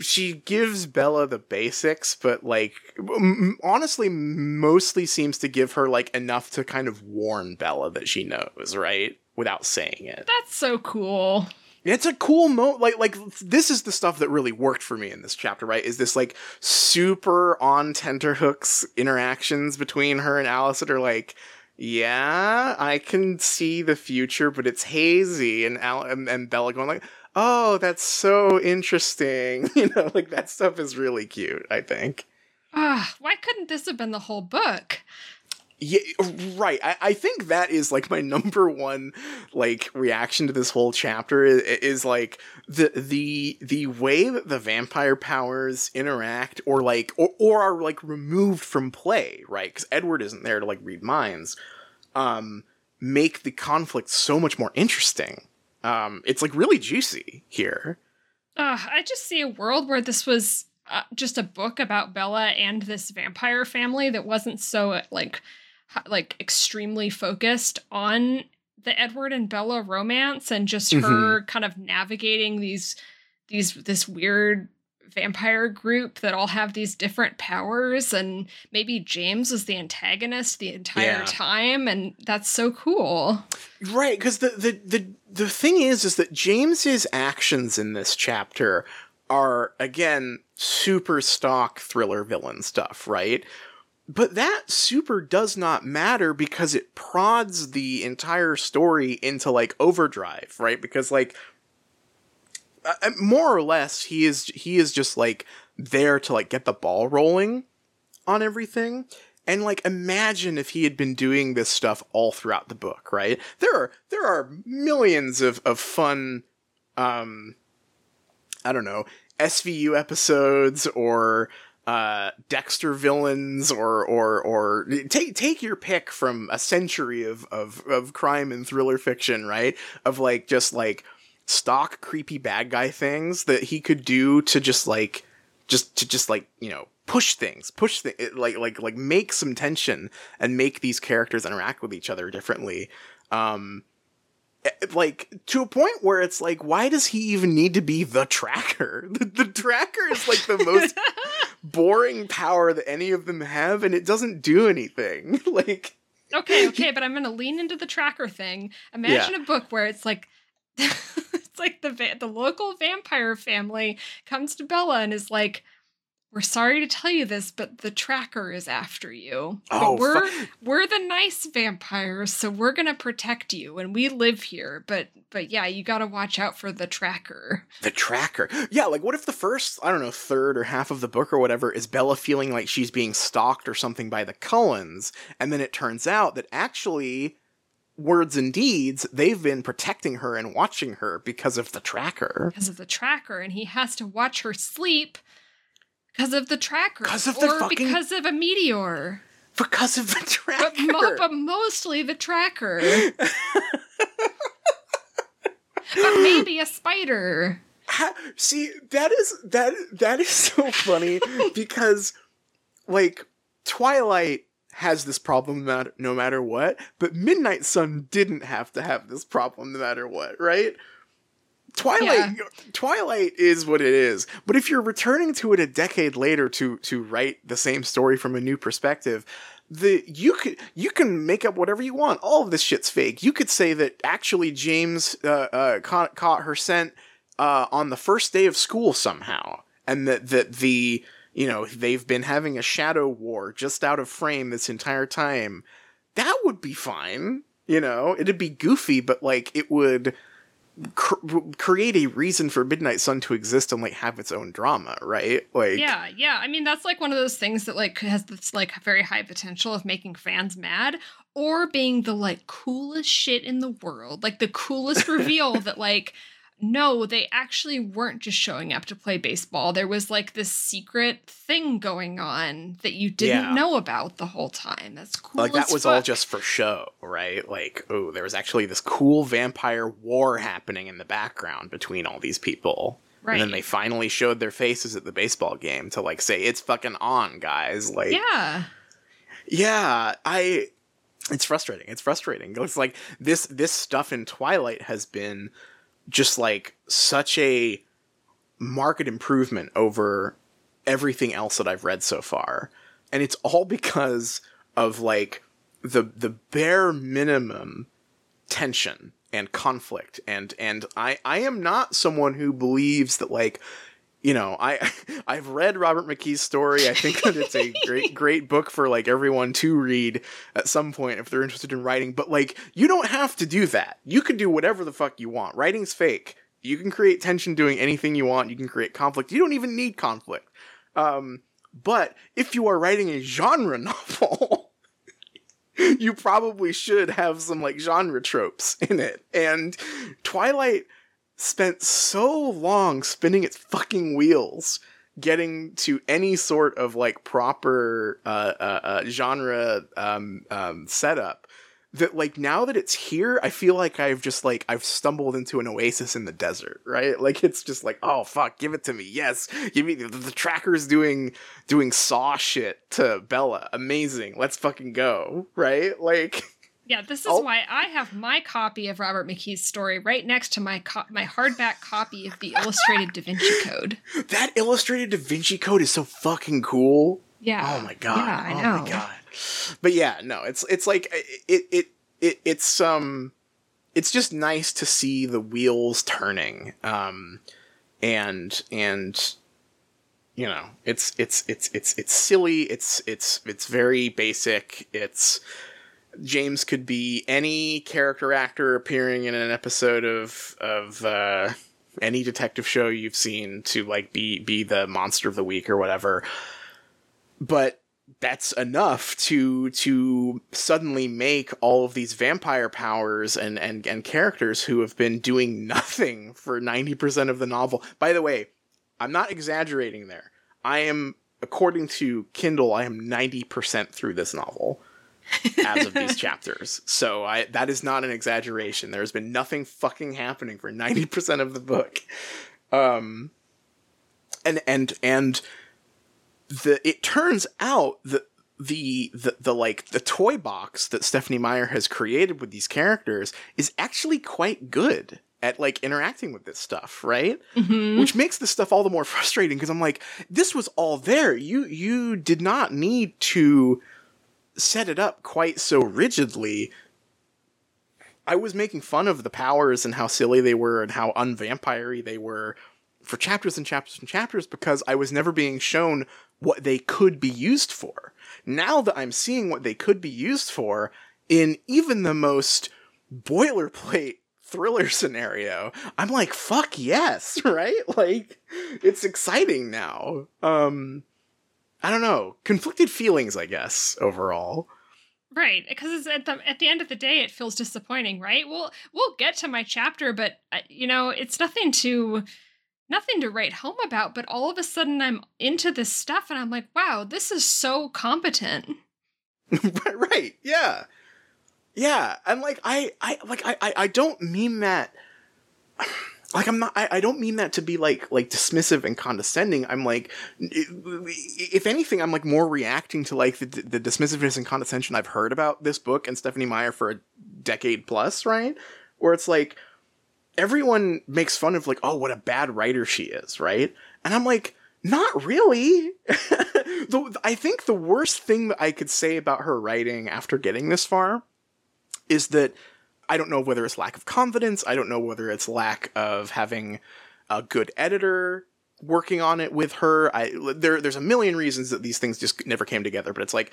she gives Bella the basics, but like, m- honestly, mostly seems to give her like enough to kind of warn Bella that she knows, right? Without saying it. That's so cool. It's a cool moment. Like, like this is the stuff that really worked for me in this chapter, right? Is this like super on tenterhooks interactions between her and Alice that are like, yeah, I can see the future, but it's hazy. And Al- and, and Bella going like, oh, that's so interesting. You know, like that stuff is really cute, I think. Uh, why couldn't this have been the whole book? Yeah, right. I, I think that is like my number one like reaction to this whole chapter is, is like the the the way that the vampire powers interact or like or, or are like removed from play, right? Because Edward isn't there to like read minds, um, make the conflict so much more interesting. Um, it's like really juicy here. Uh, I just see a world where this was uh, just a book about Bella and this vampire family that wasn't so like. like extremely focused on the Edward and Bella romance and just her mm-hmm. kind of navigating these, these, this weird vampire group that all have these different powers, and maybe James was the antagonist the entire yeah. time, and that's so cool. Right, because the, the, the, the thing is, is that James's actions in this chapter are, again, super stock thriller villain stuff, right? But that super does not matter because it prods the entire story into, like, overdrive, right? Because, like, Uh, more or less, he is he is just, like, there to, like, get the ball rolling on everything. And, like, imagine if he had been doing this stuff all throughout the book, right? There are there are millions of, of fun, um, I don't know, S V U episodes or uh, Dexter villains or, or, or take take your pick from a century of, of, of crime and thriller fiction, right? Of, like, just, like, stock creepy bad guy things that he could do to just like just to just like you know push things push th- like like like make some tension and make these characters interact with each other differently, um like to a point where it's like, why does he even need to be the tracker? the, the tracker is like the most boring power that any of them have, and it doesn't do anything. like okay okay but I'm gonna lean into the tracker thing. Imagine yeah. a book where it's like it's like the va- the local vampire family comes to Bella and is like, "We're sorry to tell you this, but the tracker is after you. But oh, we're fu- we're the nice vampires, so we're gonna protect you, and we live here. But but yeah, you gotta watch out for the tracker." The tracker, yeah. Like, what if the first, I don't know, third or half of the book or whatever is Bella feeling like she's being stalked or something by the Cullens, and then it turns out that actually, words and deeds, they've been protecting her and watching her because of the tracker. Because of the tracker, and he has to watch her sleep because of the tracker. Because of the or fucking... because of a meteor. Because of the tracker. But, mo- but mostly the tracker. But maybe a spider. How, see, that is that that is so funny because, like, Twilight has this problem no matter what, but Midnight Sun didn't have to have this problem no matter what, right? Twilight yeah. Twilight is what it is, but if you're returning to it a decade later to to write the same story from a new perspective, the you could you can make up whatever you want. All of this shit's fake. You could say that actually James uh, uh, caught, caught her scent uh, on the first day of school somehow, and that that the you know, they've been having a shadow war just out of frame this entire time. That would be fine. You know, it'd be goofy, but, like, it would cr- create a reason for Midnight Sun to exist and, like, have its own drama, right? Like, yeah, yeah. I mean, that's, like, one of those things that, like, has this, like, very high potential of making fans mad or being the, like, coolest shit in the world. Like, the coolest reveal that, like, no, they actually weren't just showing up to play baseball. There was, like, this secret thing going on that you didn't yeah. know about the whole time. That's cool. Like, that was fuck. all just for show, right? Like, oh, there was actually this cool vampire war happening in the background between all these people. Right. And then they finally showed their faces at the baseball game to, like, say, it's fucking on, guys. Like, yeah. Yeah, I... It's frustrating. It's frustrating. It's like, this, this stuff in Twilight has been just, like, such a marked improvement over everything else that I've read so far. And it's all because of, like, the the bare minimum tension and conflict. And and I, I am not someone who believes that, like, you know, I, I've read Robert McKee's story. I think that it's a great, great book for, like, everyone to read at some point if they're interested in writing. But, like, you don't have to do that. You can do whatever the fuck you want. Writing's fake. You can create tension doing anything you want. You can create conflict. You don't even need conflict. Um, but if you are writing a genre novel, you probably should have some, like, genre tropes in it. And Twilight spent so long spinning its fucking wheels getting to any sort of, like, proper uh, uh, uh, genre um, um, setup that, like, now that it's here, I feel like I've just, like, I've stumbled into an oasis in the desert, right? Like, it's just like, oh, fuck, give it to me. Yes, give me the, the tracker's doing doing Saw shit to Bella. Amazing. Let's fucking go, right? Like... Yeah, this is oh. why I have my copy of Robert McKee's story right next to my co- my hardback copy of the illustrated Da Vinci Code. That illustrated Da Vinci Code is so fucking cool. Yeah. Oh my god. Yeah, I know. Oh my god. But yeah, no, it's it's like it it it it's um it's just nice to see the wheels turning. Um and and you know, it's it's it's it's it's silly, it's it's it's very basic. It's James could be any character actor appearing in an episode of of uh, any detective show you've seen to like be be the monster of the week or whatever, but that's enough to to suddenly make all of these vampire powers and and and characters who have been doing nothing for ninety percent of the novel. By the way, I'm not exaggerating there. I am, according to Kindle, I am ninety percent through this novel. As of these chapters. So I that is not an exaggeration. There's been nothing fucking happening for ninety percent of the book. Um and and and the it turns out that the the the like the toy box that Stephanie Meyer has created with these characters is actually quite good at like interacting with this stuff, right? Mm-hmm. Which makes this stuff all the more frustrating because I'm like, this was all there. You you did not need to set it up quite so rigidly. I was making fun of the powers and how silly they were and how unvampire-y they were for chapters and chapters and chapters because I was never being shown what they could be used for. Now that I'm seeing what they could be used for in even the most boilerplate thriller scenario, I'm like, fuck yes, right? Like, it's exciting now. Um... I don't know. Conflicted feelings, I guess, overall. Right, because at the at the end of the day, it feels disappointing, right? We'll we'll get to my chapter, but uh, you know, it's nothing to nothing to write home about. But all of a sudden, I'm into this stuff, and I'm like, wow, this is so competent. Right? Yeah, yeah. And like, I, I like I, I, I don't mean that. Like, I'm not, I, I don't mean that to be, like, like dismissive and condescending. I'm, like, if anything, I'm, like, more reacting to, like, the, the dismissiveness and condescension I've heard about this book and Stephanie Meyer for a decade plus, right? Where it's, like, everyone makes fun of, like, oh, what a bad writer she is, right? And I'm, like, not really. the, I think the worst thing that I could say about her writing after getting this far is that I don't know whether it's lack of confidence. I don't know whether it's lack of having a good editor working on it with her. I there, there's a million reasons that these things just never came together, but it's like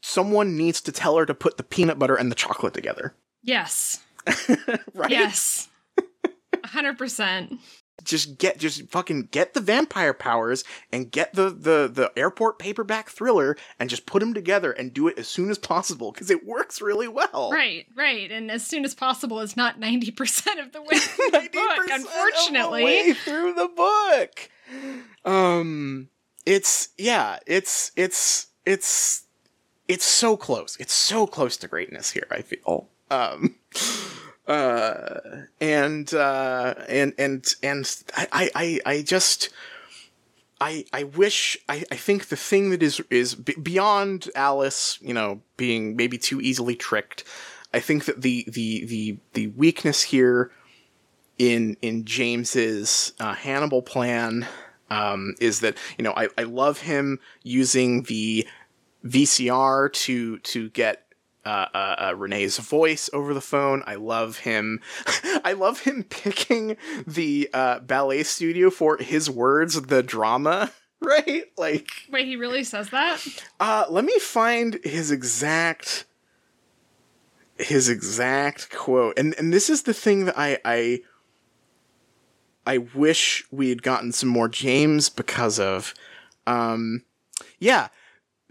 someone needs to tell her to put the peanut butter and the chocolate together. Yes. Right? Yes. one hundred percent. Just get, just fucking get the vampire powers and get the, the, the airport paperback thriller and just put them together and do it as soon as possible because it works really well. Right, right. And as soon as possible is not ninety percent of the way through the book, unfortunately. ninety percent of the way through the book. Um, it's, yeah, it's, it's, it's, it's so close. It's so close to greatness here, I feel. Um... Uh, and, uh, and, and, and I, I, I just, I, I wish, I, I think the thing that is, is b- beyond Alice, you know, being maybe too easily tricked. I think that the, the, the, the weakness here in, in James's, uh, Hannibal plan, um, is that, you know, I, I love him using the V C R to, to get, Uh, uh, uh, Renee's voice over the phone. I love him. I love him picking the uh, ballet studio for his words, the drama, right? Like, wait, he really says that? Uh, let me find his exact his exact quote. And and this is the thing that I I, I wish we had gotten some more James because of. Um, yeah.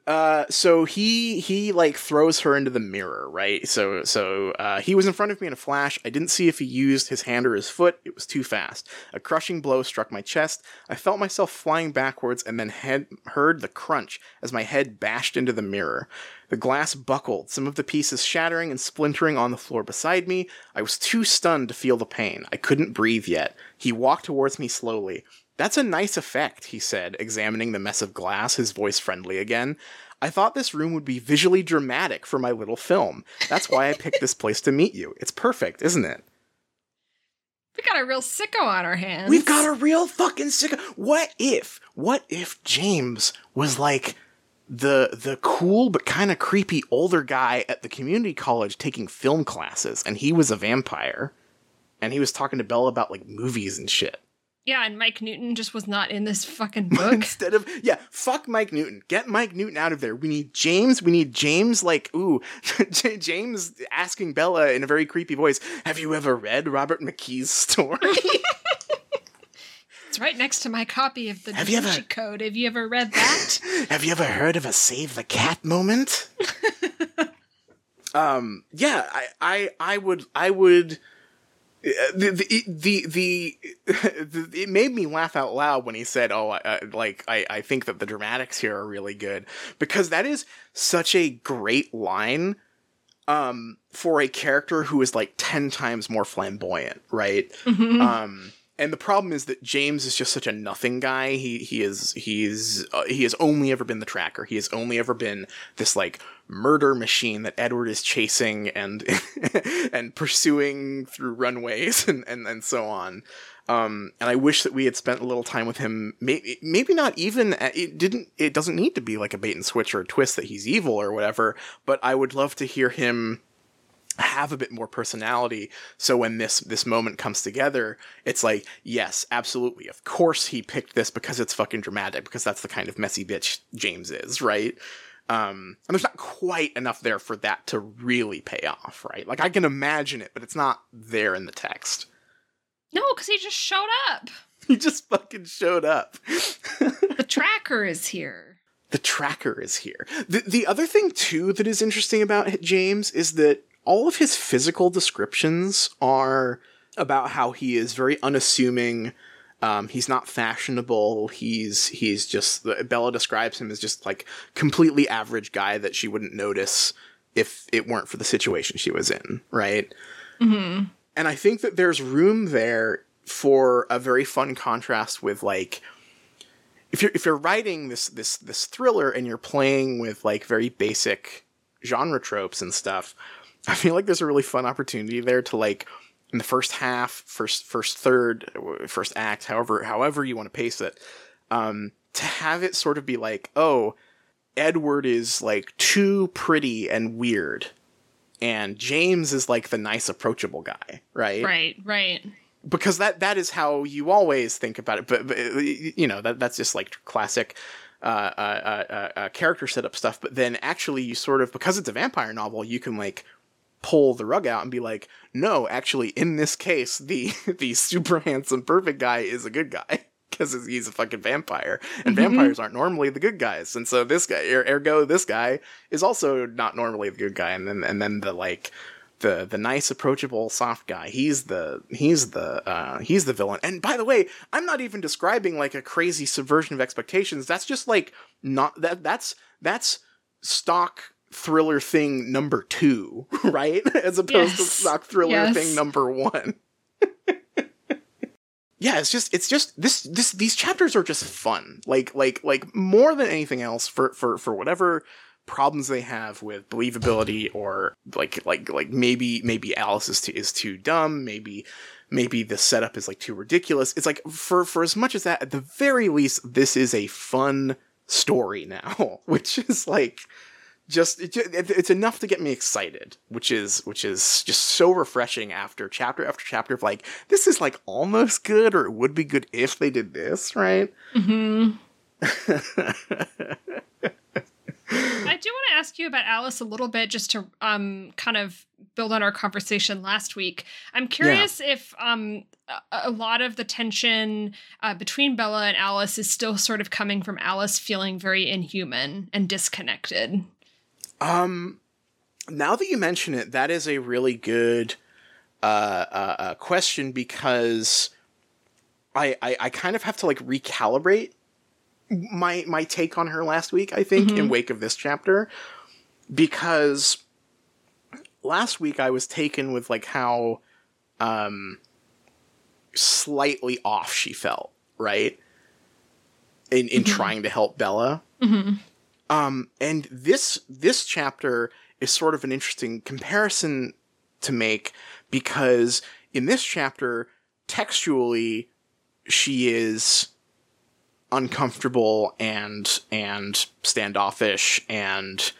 Uh, so he, he, like, throws her into the mirror, right? So, so, uh, he was in front of me in a flash. I didn't see if he used his hand or his foot. It was too fast. A crushing blow struck my chest. I felt myself flying backwards and then head, heard the crunch as my head bashed into the mirror. The glass buckled, some of the pieces shattering and splintering on the floor beside me. I was too stunned to feel the pain. I couldn't breathe yet. He walked towards me slowly. "That's a nice effect," he said, examining the mess of glass, his voice friendly again. I thought this room would be visually dramatic for my little film. That's why I picked this place to meet you. It's perfect, isn't it? We got a real sicko on our hands. We've got a real fucking sicko. What if, what if James was like the the cool but kind of creepy older guy at the community college taking film classes, and he was a vampire, and he was talking to Bella about like movies and shit. Yeah, and Mike Newton just was not in this fucking book. Instead of, yeah, fuck Mike Newton. Get Mike Newton out of there. We need James. We need James, like, ooh, James asking Bella in a very creepy voice, have you ever read Robert McKee's story? It's right next to my copy of the Da Vinci Code. Have you ever read that? Have you ever heard of a Save the Cat moment? um, yeah, I, I, I would, I would... The the, the the the it made me laugh out loud when he said, "Oh, uh, like I, I think that the dramatics here are really good," because that is such a great line um, for a character who is like ten times more flamboyant, right? Mm-hmm. Um, and the problem is that James is just such a nothing guy. He he is he's uh, he has only ever been the tracker. He has only ever been this like murder machine that Edward is chasing and and pursuing through runways and, and, and so on. Um, and I wish that we had spent a little time with him. Maybe, maybe not even it didn't. It doesn't need to be like a bait and switch or a twist that he's evil or whatever. But I would love to hear him have a bit more personality. So when this this moment comes together, it's like, yes, absolutely. Of course he picked this because it's fucking dramatic, because that's the kind of messy bitch James is, right? Um, and there's not quite enough there for that to really pay off, right? Like, I can imagine it, but it's not there in the text. No, because he just showed up. He just fucking showed up. The tracker is here. The tracker is here. The, the other thing, too, that is interesting about James is that all of his physical descriptions are about how he is very unassuming. Um, he's not fashionable. He's, he's just, Bella describes him as just like completely average guy that she wouldn't notice if it weren't for the situation she was in. Right. Mm-hmm. And I think that there's room there for a very fun contrast with like, if you're, if you're writing this, this, this thriller and you're playing with like very basic genre tropes and stuff, I feel like there's a really fun opportunity there to like, in the first half, first, first third, first act, however, however you want to pace it, um, to have it sort of be like, oh, Edward is like too pretty and weird, and James is like the nice, approachable guy, right? Right, right. Because that that is how you always think about it. But, but you know, that that's just like classic uh, uh, uh, uh, character setup stuff. But then actually, you sort of, because it's a vampire novel, you can like pull the rug out and be like, no, actually, in this case, the the super handsome, perfect guy is a good guy because he's a fucking vampire, and mm-hmm. vampires aren't normally the good guys, and so this guy, er, ergo, this guy is also not normally the good guy, and then and then the like, the the nice, approachable, soft guy, he's the he's the uh, he's the villain. And by the way, I'm not even describing like a crazy subversion of expectations. That's just like not that that's that's stock thriller thing number two, right? As opposed yes. to stock thriller yes. thing number one. Yeah, it's just it's just this this these chapters are just fun. Like like like more than anything else, for for for whatever problems they have with believability, or like like like maybe maybe Alice is too, is too dumb, maybe maybe the setup is like too ridiculous. It's like for for as much as that, at the very least, this is a fun story now, which is like Just it, it's enough to get me excited, which is which is just so refreshing after chapter after chapter of like, this is like almost good, or it would be good if they did this, right? Mm-hmm. I do want to ask you about Alice a little bit, just to um kind of build on our conversation last week. I'm curious yeah. if um a, a lot of the tension uh, between Bella and Alice is still sort of coming from Alice feeling very inhuman and disconnected. Um, now that you mention it, that is a really good, uh, uh, uh question, because I, I, I, kind of have to like recalibrate my, my take on her last week, I think, mm-hmm. in wake of this chapter, because last week I was taken with like how, um, slightly off she felt, right? In, in mm-hmm. trying to help Bella. Mm-hmm. Um, and this this chapter is sort of an interesting comparison to make, because in this chapter, textually, she is uncomfortable and and standoffish and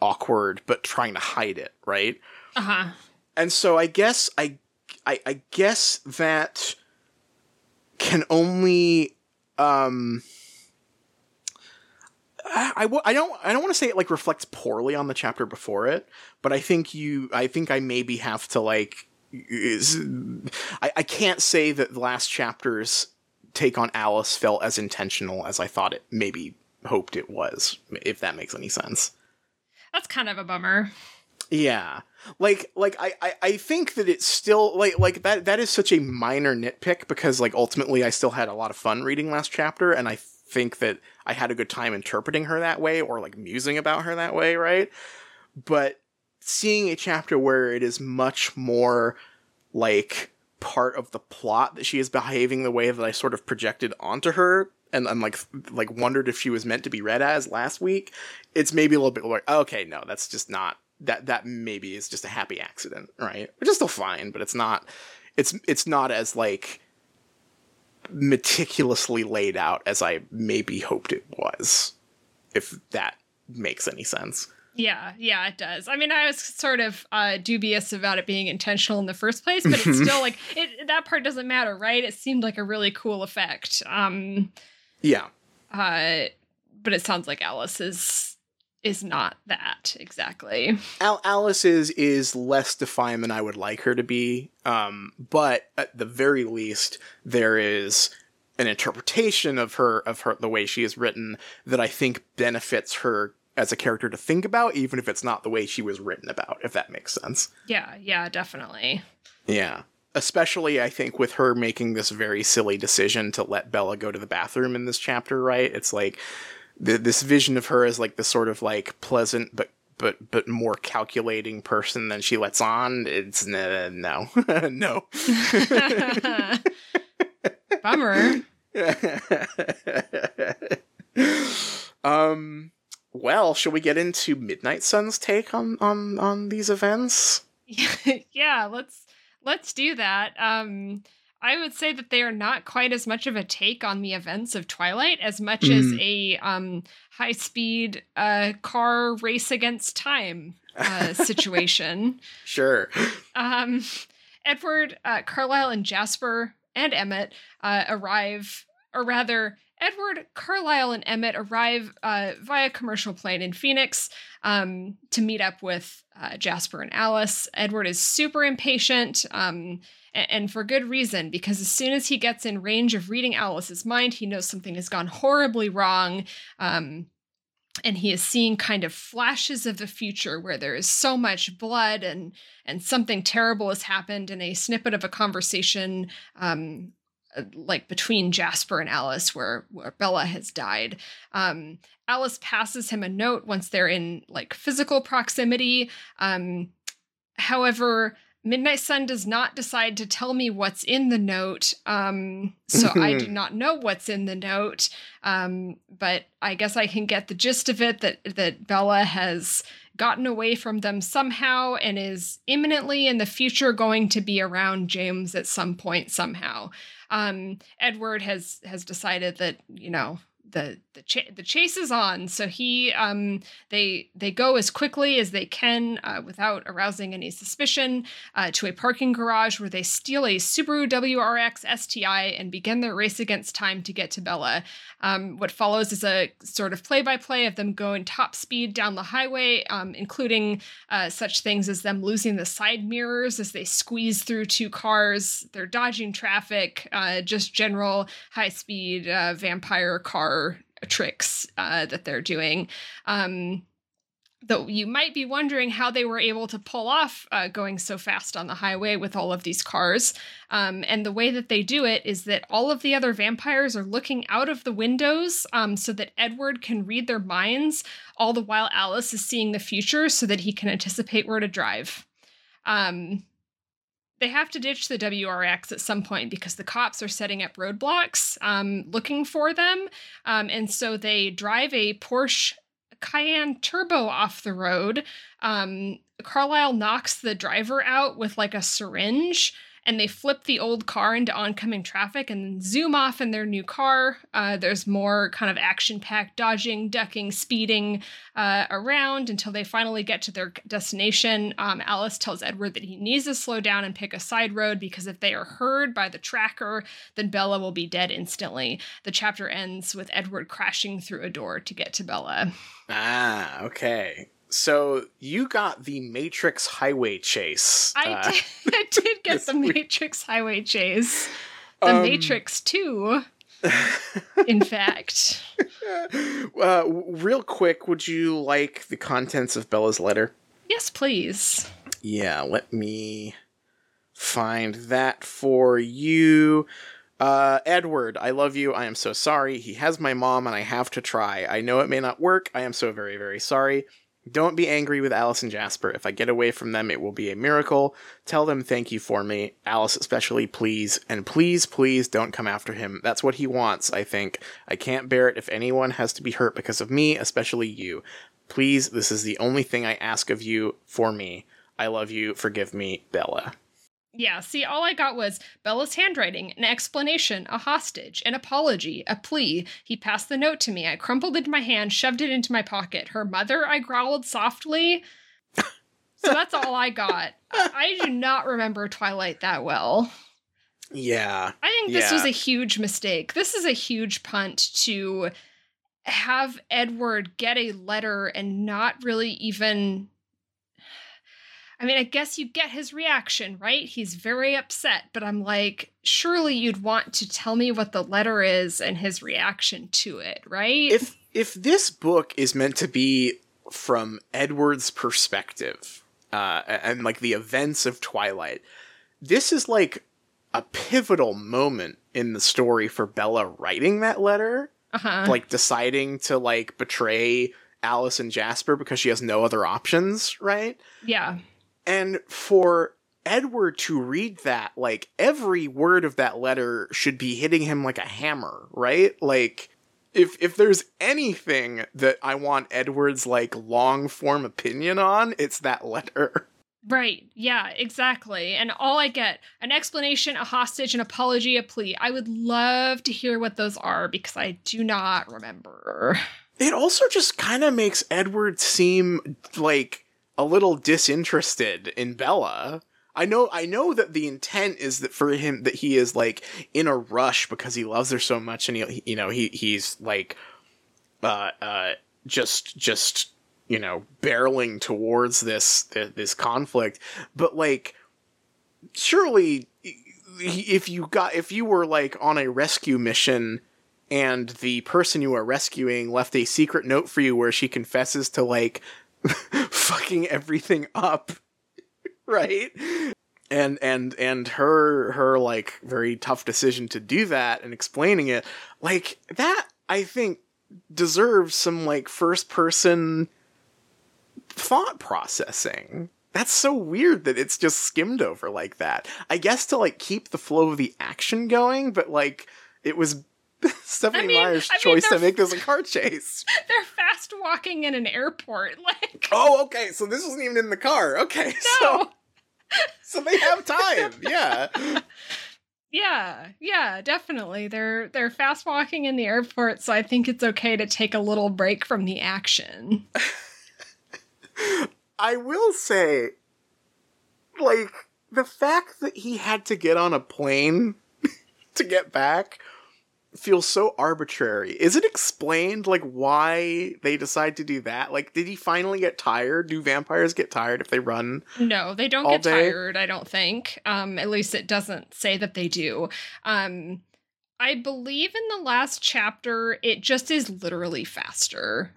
awkward, but trying to hide it, right? Uh-huh. And so I guess I I, I guess that can only um I, I, w- I don't I don't want to say it like reflects poorly on the chapter before it, but I think you I think I maybe have to like is, I, I can't say that the last chapter's take on Alice felt as intentional as I thought it maybe hoped it was, if that makes any sense. That's kind of a bummer. Yeah. Like, like I, I, I think that it's still, like, like that, that is such a minor nitpick, because, like, ultimately I still had a lot of fun reading last chapter, and I think that I had a good time interpreting her that way, or, like, musing about her that way, right? But seeing a chapter where it is much more, like, part of the plot that she is behaving the way that I sort of projected onto her, and I'm like, like, wondered if she was meant to be read as last week, it's maybe a little bit like, okay, no, that's just not, that that maybe is just a happy accident, right? Which is still fine, but it's not, it's it's not as, like, meticulously laid out as I maybe hoped it was, if that makes any sense. Yeah, yeah, it does. I mean, I was sort of uh, dubious about it being intentional in the first place, but it's still, like, it, that part doesn't matter, right? It seemed like a really cool effect. Um, yeah. Uh, but it sounds like Alice is is not that, exactly. Al- Alice is, is less defined than I would like her to be, um, but at the very least, there is an interpretation of her, of her the way she is written, that I think benefits her as a character to think about, even if it's not the way she was written about, if that makes sense. Yeah, yeah, definitely. Yeah. Especially, I think, with her making this very silly decision to let Bella go to the bathroom in this chapter, right? It's like, th- this vision of her as, like, this sort of, like, pleasant but but but more calculating person than she lets on. It's, uh, no. No. Bummer. um... Well, shall we get into Midnight Sun's take on, on, on these events? Yeah, let's let's do that. Um, I would say that they are not quite as much of a take on the events of Twilight as much mm. as a um, high-speed uh, car race against time uh, situation. Sure. Um, Edward, uh, Carlisle, and Jasper, and Emmett uh, arrive, or rather... Edward, Carlisle, and Emmett arrive uh, via commercial plane in Phoenix um, to meet up with uh, Jasper and Alice. Edward is super impatient, um, and, and for good reason, because as soon as he gets in range of reading Alice's mind, he knows something has gone horribly wrong, um, and he is seeing kind of flashes of the future where there is so much blood and, and something terrible has happened in a snippet of a conversation um like between Jasper and Alice where, where Bella has died. Um, Alice passes him a note once they're in like physical proximity. Um, however, Midnight Sun does not decide to tell me what's in the note. Um, so I do not know what's in the note. Um, but I guess I can get the gist of it that, that Bella has gotten away from them somehow and is imminently in the future going to be around James at some point somehow. Um, Edward has, has decided that, you know, the, the, ch- the chase is on. So he, um, they, they go as quickly as they can, uh, without arousing any suspicion, uh, to a parking garage where they steal a Subaru W R X S T I and begin their race against time to get to Bella. Um, what follows is a sort of play by play of them going top speed down the highway, um, including, uh, such things as them losing the side mirrors as they squeeze through two cars. They're dodging traffic, uh, just general high speed, uh, vampire car tricks uh, that they're doing. Um, though you might be wondering how they were able to pull off uh, going so fast on the highway with all of these cars. Um, and the way that they do it is that all of the other vampires are looking out of the windows um, so that Edward can read their minds, all the while Alice is seeing the future so that he can anticipate where to drive. Um, They have to ditch the W R X at some point because the cops are setting up roadblocks um, looking for them. Um, and so they drive a Porsche Cayenne Turbo off the road, um, Carlisle knocks the driver out with like a syringe, and they flip the old car into oncoming traffic and zoom off in their new car. Uh, there's more kind of action-packed dodging, ducking, speeding uh, around until they finally get to their destination. Um, Alice tells Edward that he needs to slow down and pick a side road because if they are heard by the tracker, then Bella will be dead instantly. The chapter ends with Edward crashing through a door to get to Bella. Ah, okay. So you got the Matrix Highway Chase. I, uh, did, I did get the Matrix Highway Chase. The um, Matrix two, in fact. Uh, real quick, would you like the contents of Bella's letter? Yes, please. Yeah, let me find that for you. Uh, Edward, I love you. I am so sorry. He has my mom and I have to try. I know it may not work. I am so very, very sorry. Don't be angry with Alice and Jasper. If I get away from them, it will be a miracle. Tell them thank you for me. Alice especially, please. And please, please don't come after him. That's what he wants, I think. I can't bear it if anyone has to be hurt because of me, especially you. Please, this is the only thing I ask of you for me. I love you. Forgive me, Bella. Yeah, see, all I got was Bella's handwriting, an explanation, a hostage, an apology, a plea. He passed the note to me. I crumpled it in my hand, shoved it into my pocket. Her mother, I growled softly. So that's all I got. I, I do not remember Twilight that well. Yeah. I think this yeah. was a huge mistake. This is a huge punt to have Edward get a letter and not really even... I mean, I guess you get his reaction, right? He's very upset, but I'm like, surely you'd want to tell me what the letter is and his reaction to it, right? If if this book is meant to be from Edward's perspective, uh, and like the events of Twilight, this is like a pivotal moment in the story for Bella writing that letter, uh-huh. like deciding to like betray Alice and Jasper because she has no other options, right? Yeah. And for Edward to read that, like, every word of that letter should be hitting him like a hammer, right? Like, if if there's anything that I want Edward's, like, long-form opinion on, it's that letter. Right. Yeah, exactly. And all I get, an explanation, a hostage, an apology, a plea. I would love to hear what those are because I do not remember. It also just kind of makes Edward seem, like... a little disinterested in Bella. I know I know that the intent is that for him that he is like in a rush because he loves her so much, and he, you know, he he's like uh uh just just you know barreling towards this this conflict, but like surely if you got if you were like on a rescue mission and the person you were rescuing left a secret note for you where she confesses to like fucking everything up, right? And and and her her like very tough decision to do that and explaining it, like that I think deserves some like first person thought processing. That's so weird that it's just skimmed over like that. I guess to like keep the flow of the action going, but like it was Stephanie I mean, Meyer's I mean, choice to make this a car chase. They're fast walking in an airport. Like, oh, okay. So this wasn't even in the car. Okay. No. So, so they have time. Yeah. Yeah. Yeah, definitely. They're they're fast walking in the airport. So I think it's okay to take a little break from the action. I will say, like, the fact that he had to get on a plane to get back feels so arbitrary. Is it explained, like, why they decide to do that? Like, did he finally get tired? Do vampires get tired if they run? No, they don't get day? tired, I don't think. Um, at least it doesn't say that they do. Um, I believe in the last chapter, it just is literally faster.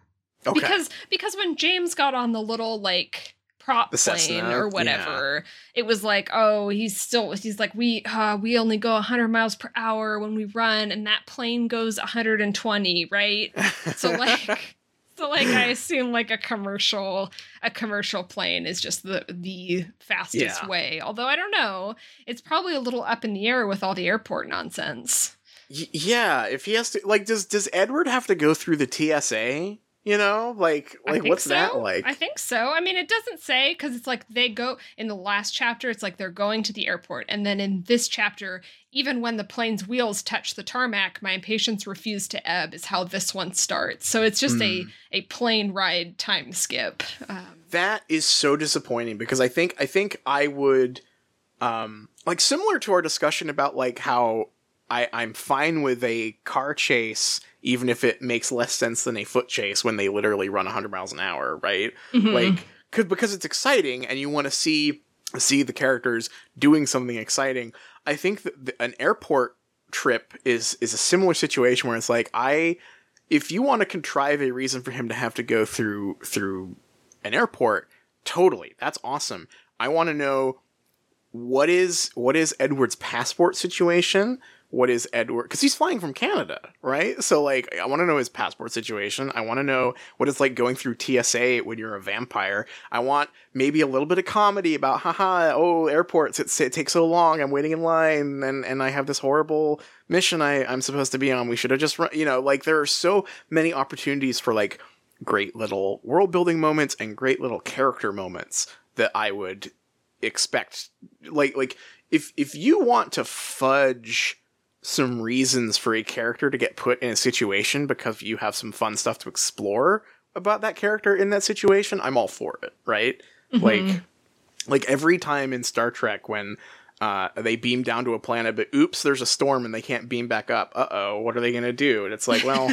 Okay. Because, because when James got on the little, like... prop plane or whatever, yeah. It was like, oh, he's still he's like we uh, we only go one hundred miles per hour when we run, and that plane goes one hundred twenty, right? So like so like I assume like a commercial a commercial plane is just the the fastest yeah. way, although I don't know, it's probably a little up in the air with all the airport nonsense. Y- yeah if he has to, like, does does Edward have to go through the T S A You know, like, like what's so. that like? I think so. I mean, it doesn't say, because it's like they go in the last chapter, it's like they're going to the airport. And then in this chapter, even when the plane's wheels touch the tarmac, my impatience refused to ebb is how this one starts. So it's just mm. a, a plane ride time skip. Um, that is so disappointing, because I think I think I would, um, like, similar to our discussion about, like, how I, I'm fine with a car chase, even if it makes less sense than a foot chase when they literally run one hundred miles an hour, right? Mm-hmm. Like, cause, because it's exciting and you want to see see the characters doing something exciting. I think that the, an airport trip is is a similar situation where it's like, I, if you want to contrive a reason for him to have to go through through an airport, totally, that's awesome. I want to know what is what is Edward's passport situation. What is Edward? Because he's flying from Canada, right? So, like, I want to know his passport situation. I want to know what it's like going through T S A when you're a vampire. I want maybe a little bit of comedy about, haha, oh, airports, it's, it takes so long. I'm waiting in line, and, and I have this horrible mission I, I'm supposed to be on. We should have just, run. you know, like, there are so many opportunities for, like, great little world-building moments and great little character moments that I would expect. Like, like if if you want to fudge some reasons for a character to get put in a situation because you have some fun stuff to explore about that character in that situation, I'm all for it, right? Mm-hmm. Like, like every time in Star Trek when uh, they beam down to a planet, but oops, there's a storm and they can't beam back up. Uh-oh, what are they going to do? And it's like, well,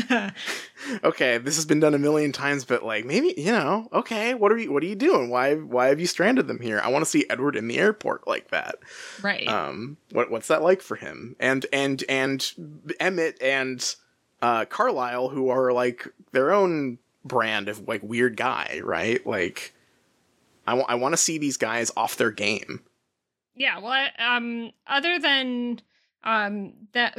okay, this has been done a million times, but like, maybe, you know, okay, what are you, what are you doing? Why, why have you stranded them here? I want to see Edward in the airport like that. Right. Um, what, what's that like for him? And, and, and Emmett and, uh, Carlisle, who are like their own brand of like weird guy, right? Like, I want, I want to see these guys off their game. Yeah, well, I, um, other than um, that,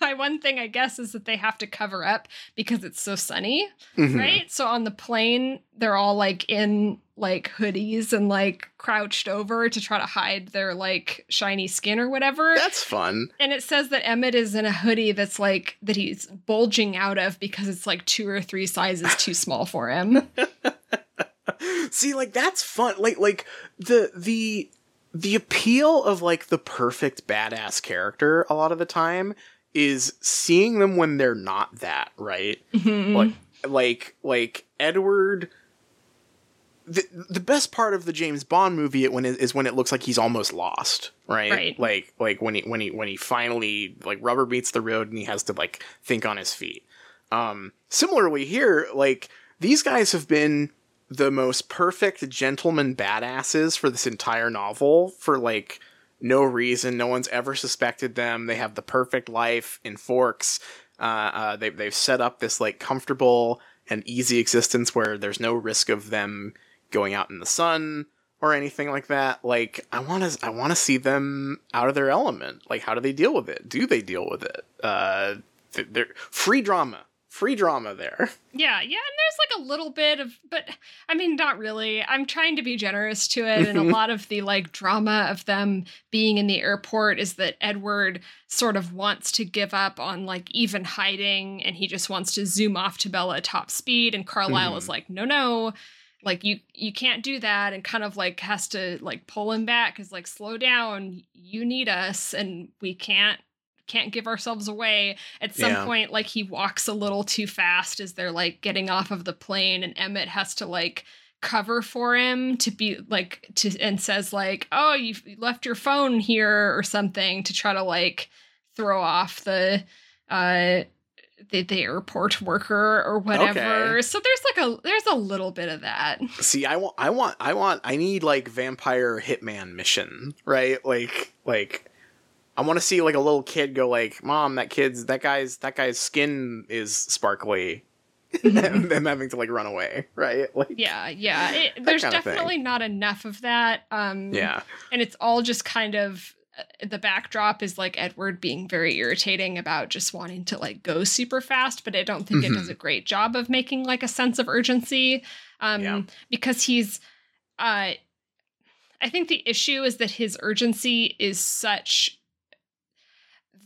my one thing, I guess, is that they have to cover up because it's so sunny, mm-hmm. right? So on the plane, they're all, like, in, like, hoodies and, like, crouched over to try to hide their, like, shiny skin or whatever. That's fun. And it says that Emmett is in a hoodie that's, like, that he's bulging out of because it's, like, two or three sizes too small for him. See, like, that's fun. Like, like, the the... The appeal of, like, the perfect badass character a lot of the time is seeing them when they're not that, right? Mm-hmm. Like, like, like Edward... The, the best part of the James Bond movie it when it, is when it looks like he's almost lost, right? Right. Like, like when he when he, when he finally, like, rubber meets the road and he has to, like, think on his feet. Um, similarly here, like, these guys have been the most perfect gentleman badasses for this entire novel for, like, no reason. No one's ever suspected them. They have the perfect life in Forks. Uh, uh, they, they've set up this, like, comfortable and easy existence where there's no risk of them going out in the sun or anything like that. Like, I want to I want to see them out of their element. Like, how do they deal with it? Do they deal with it? Uh, they're free drama. Free drama there. Yeah, yeah, and there's like a little bit of, but I mean, not really. I'm trying to be generous to it, and a lot of the like drama of them being in the airport is that Edward sort of wants to give up on like even hiding, and he just wants to zoom off to Bella at top speed, and Carlisle mm-hmm. is like, no, no, like you you can't do that, and kind of like has to like pull him back, because like slow down, you need us, and we can't. can't give ourselves away at some yeah. point. Like he walks a little too fast as they're like getting off of the plane, and Emmett has to like cover for him to be like to and says like, oh, you left your phone here or something, to try to like throw off the uh the, the airport worker or whatever. Okay. So there's like a there's a little bit of that. See, I want I want I want I need like vampire hitman mission, right? Like like I want to see like a little kid go like, "Mom, that kid's that guy's that guy's skin is sparkly," and them having to like run away, right? Like, yeah, yeah. It, there's definitely not enough of that. Um, yeah, and it's all just kind of uh, the backdrop is like Edward being very irritating about just wanting to like go super fast, but I don't think mm-hmm. it does a great job of making like a sense of urgency um, yeah. because he's. Uh, I think the issue is that his urgency is such.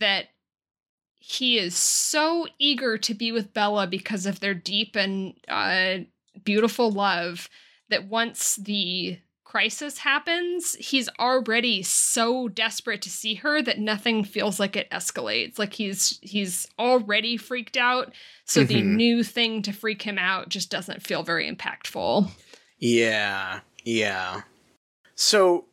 That he is so eager to be with Bella because of their deep and uh, beautiful love that once the crisis happens, he's already so desperate to see her that nothing feels like it escalates. Like he's he's already freaked out, so mm-hmm. the new thing to freak him out just doesn't feel very impactful. Yeah, yeah. So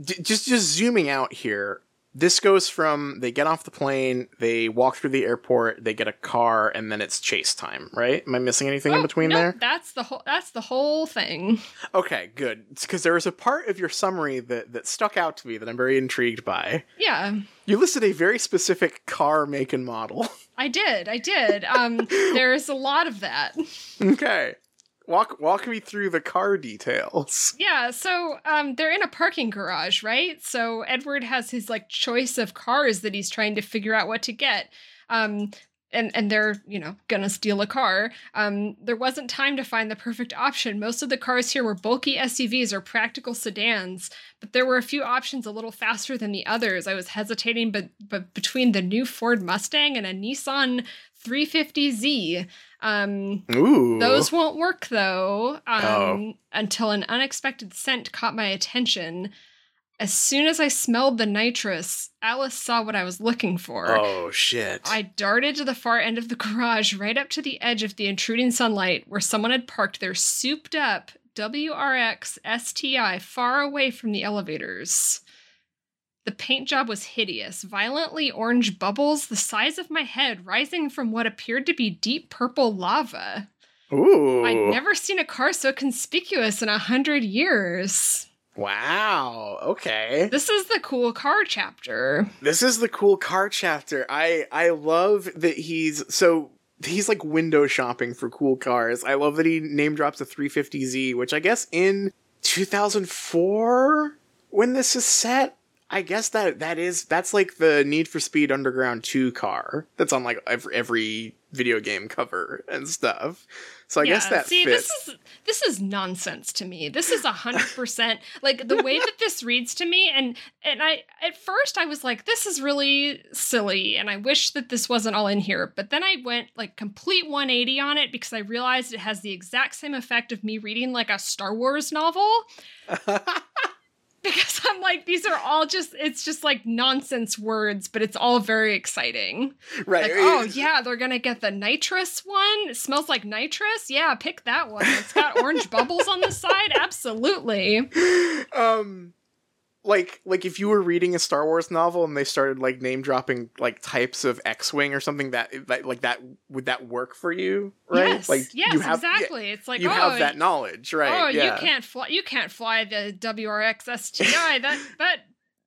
d- just just zooming out here, this goes from they get off the plane, they walk through the airport, they get a car, and then it's chase time, right? Am I missing anything oh, in between no, there? That's the whole that's the whole thing. Okay, good. Because there was a part of your summary that, that stuck out to me that I'm very intrigued by. Yeah. You listed a very specific car make and model. I did, I did. Um there's a lot of that. Okay. Walk walk me through the car details. Yeah, so um, they're in a parking garage, right? So Edward has his like choice of cars that he's trying to figure out what to get. Um, and, and they're, you know, gonna steal a car. Um, there wasn't time to find the perfect option. Most of the cars here were bulky S U Vs or practical sedans, but there were a few options a little faster than the others. I was hesitating but, but between the new Ford Mustang and a Nissan three fifty Z. Um, Ooh. Those won't work, though, um, oh. until an unexpected scent caught my attention. As soon as I smelled the nitrous, Alice saw what I was looking for. Oh, shit. I darted to the far end of the garage, right up to the edge of the intruding sunlight, where someone had parked their souped-up W R X S T I far away from the elevators. The paint job was hideous, violently orange bubbles the size of my head rising from what appeared to be deep purple lava. Ooh. I'd never seen a car so conspicuous in a hundred years. Wow, okay. This is the cool car chapter. This is the cool car chapter. I, I love that he's so... He's like window shopping for cool cars. I love that he name drops a three fifty Z, which I guess in two thousand four, when this is set... I guess that that is that's like the Need for Speed Underground two car that's on like every, every video game cover and stuff. So I yeah, guess that see, fits. This is this is nonsense to me. This is one hundred percent like the way that this reads to me, and and I at first I was like, this is really silly and I wish that this wasn't all in here. But then I went like complete one eighty on it because I realized it has the exact same effect of me reading like a Star Wars novel. Because I'm like, these are all just, it's just like nonsense words, but it's all very exciting. Right. Like, oh, yeah, they're going to get the nitrous one. It smells like nitrous. Yeah, pick that one. It's got orange bubbles on the side. Absolutely. Um, like, like if you were reading a Star Wars novel and they started like name dropping like types of X-Wing or something, that, that like that, would that work for you? Right. Yes, like, yes, you have, exactly. Yeah, it's like, you oh, have that knowledge, right? Oh, yeah. you can't fly. You can't fly the W R X S T I. that that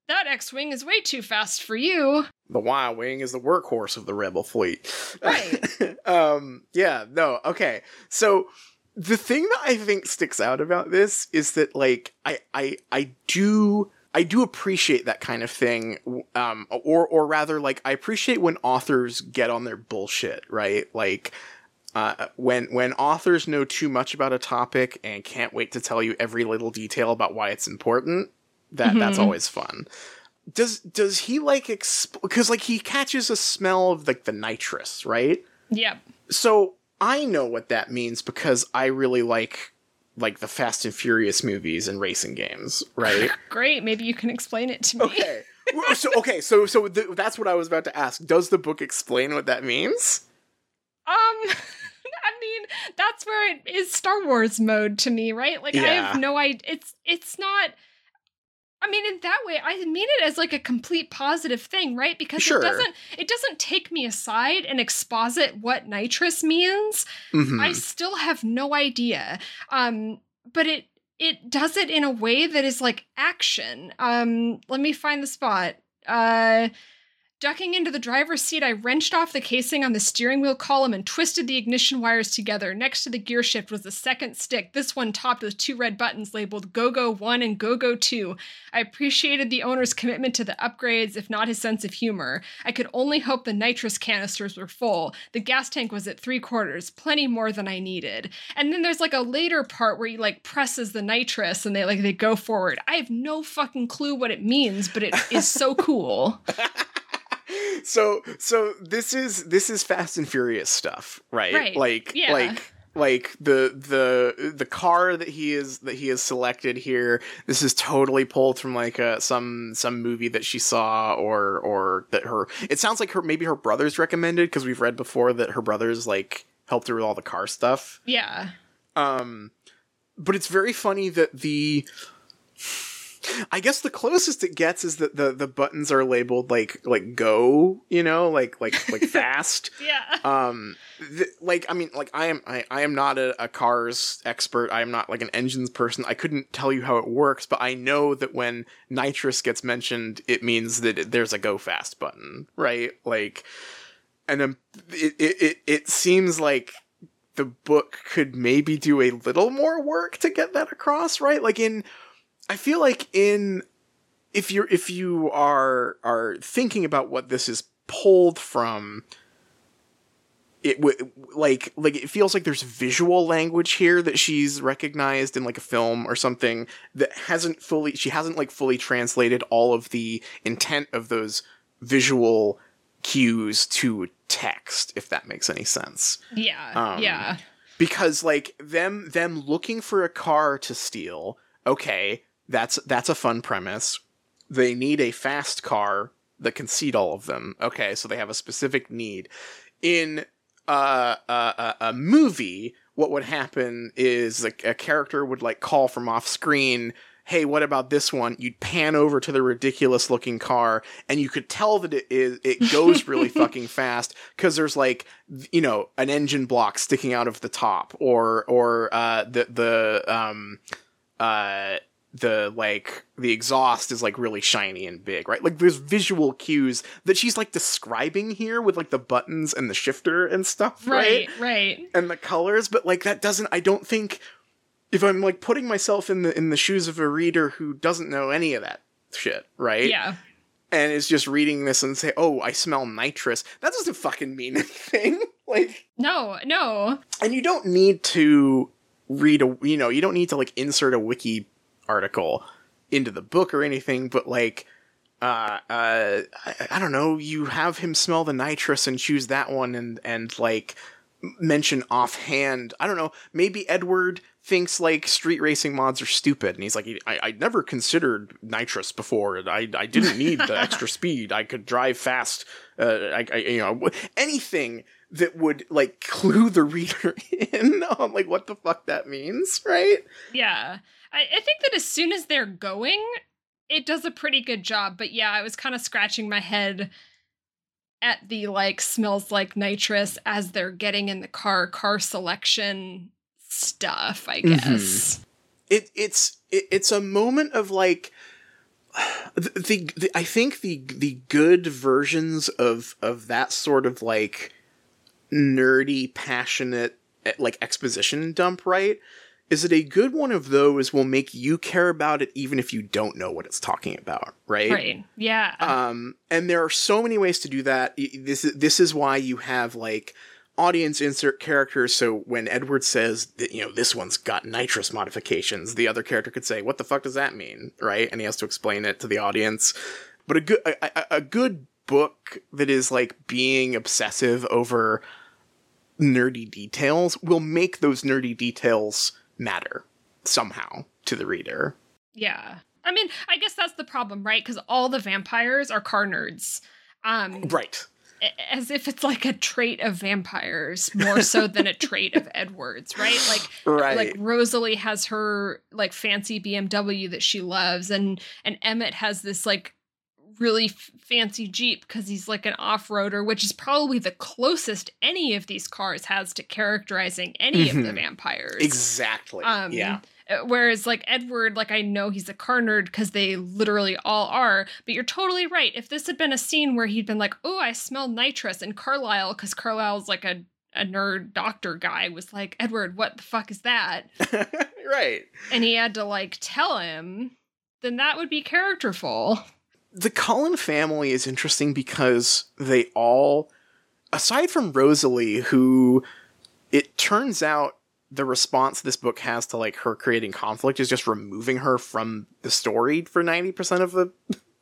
that X-Wing is way too fast for you. The Y-Wing is the workhorse of the Rebel fleet. Right. um. Yeah. No. Okay. So the thing that I think sticks out about this is that, like, I I I do. I do appreciate that kind of thing, um, or or rather, like, I appreciate when authors get on their bullshit, right? Like, uh, when when authors know too much about a topic and can't wait to tell you every little detail about why it's important, that mm-hmm. that's always fun. Does does he, like, exp- 'cause, like, he catches a smell of, like, the nitrous, right? Yep. So I know what that means because I really like... like the Fast and Furious movies and racing games, right? Great, maybe you can explain it to me. Okay, so okay, so so th- that's what I was about to ask. Does the book explain what that means? Um, I mean, that's where it is Star Wars mode to me, right? Like, yeah. I have no idea. It's it's not. I mean, in that way, I mean it as like a complete positive thing, right? Because sure. it doesn't it doesn't take me aside and exposit what nitrous means. Mm-hmm. I still have no idea. Um, but it it does it in a way that is like action. Um, let me find the spot. Uh, ducking into the driver's seat, I wrenched off the casing on the steering wheel column and twisted the ignition wires together. Next to the gear shift was the second stick, this one topped with two red buttons labeled Go-Go one and Go-Go two. I appreciated the owner's commitment to the upgrades, if not his sense of humor. I could only hope the nitrous canisters were full. The gas tank was at three quarters, plenty more than I needed. And then there's like a later part where he like presses the nitrous and they like they go forward. I have no fucking clue what it means, but it is so cool. So so this is this is Fast and Furious stuff, right? Right. Like yeah. like like the the the car that he is that he has selected here. This is totally pulled from like a, some some movie that she saw or or that her. It sounds like her maybe her brother's recommended, because we've read before that her brother's like helped her with all the car stuff. Yeah. Um, but it's very funny that the. I guess the closest it gets is that the, the buttons are labeled like like go, you know, like like like fast. Yeah. Um, th- like I mean, like I am I, I am not a, a cars expert. I am not like an engines person. I couldn't tell you how it works, but I know that when nitrous gets mentioned, it means that it, there's a go fast button, right? Like, and um, it it it seems like the book could maybe do a little more work to get that across, right? Like in. I feel like in if you're if you are are thinking about what this is pulled from, it w- like like it feels like there's visual language here that she's recognized in like a film or something that hasn't fully she hasn't like fully translated all of the intent of those visual cues to text, if that makes any sense. Yeah. Um, yeah. Because like them them looking for a car to steal, okay. That's that's a fun premise. They need a fast car that can seat all of them. Okay, so they have a specific need. In uh, a, a movie, what would happen is like a character would like call from off screen, hey, what about this one? You'd pan over to the ridiculous looking car, and you could tell that it is it goes really fucking fast, because there's like, you know, an engine block sticking out of the top, or or uh, the the um. Uh, the like the exhaust is like really shiny and big, right? Like there's visual cues that she's like describing here with like the buttons and the shifter and stuff, right? Right, right. And the colors, but like that doesn't. I don't think if I'm like putting myself in the in the shoes of a reader who doesn't know any of that shit, right? Yeah. And is just reading this and say, oh, I smell nitrous. That doesn't fucking mean anything. Like no, no. And you don't need to. read a you know you don't need to like insert a wiki article into the book or anything, but like uh uh I, I don't know, you have him smell the nitrous and choose that one and and like mention offhand, I don't know, maybe Edward thinks like street racing mods are stupid and he's like, I, I never considered nitrous before and I I didn't need the extra speed, I could drive fast, uh I, I you know anything that would like clue the reader in on like what the fuck that means, right? Yeah. I, I think that as soon as they're going, it does a pretty good job. But yeah, I was kind of scratching my head at the like smells like nitrous as they're getting in the car, car selection stuff, I guess. Mm-hmm. It it's it, it's a moment of like the, the, the I think the the good versions of of that sort of like nerdy, passionate, like exposition dump, right? Is it a good one of those will make you care about it even if you don't know what it's talking about, right? Right. Yeah. Um, and there are so many ways to do that. This is this is why you have like audience insert characters. So when Edward says that, you know, this one's got nitrous modifications, the other character could say, "What the fuck does that mean?" Right? And he has to explain it to the audience. But a good a, a, a good book that is like being obsessive over nerdy details will make those nerdy details matter somehow to the reader. Yeah. I mean, I guess that's the problem, right? Because all the vampires are car nerds. Um, right. As if it's like a trait of vampires more so than a trait of Edward's, right? Like, right. Like Rosalie has her like fancy B M W that she loves, and and Emmett has this like really f- fancy Jeep because he's like an off-roader, which is probably the closest any of these cars has to characterizing any mm-hmm. of the vampires. Exactly. Um, yeah. Whereas like Edward, like I know he's a car nerd because they literally all are, but you're totally right. If this had been a scene where he'd been like, oh, I smell nitrous, and Carlisle, because Carlisle's like a a nerd doctor guy, was like, Edward, what the fuck is that? Right. And he had to like tell him, then that would be characterful. The Cullen family is interesting because they all, aside from Rosalie, who it turns out the response this book has to like her creating conflict is just removing her from the story for ninety percent of the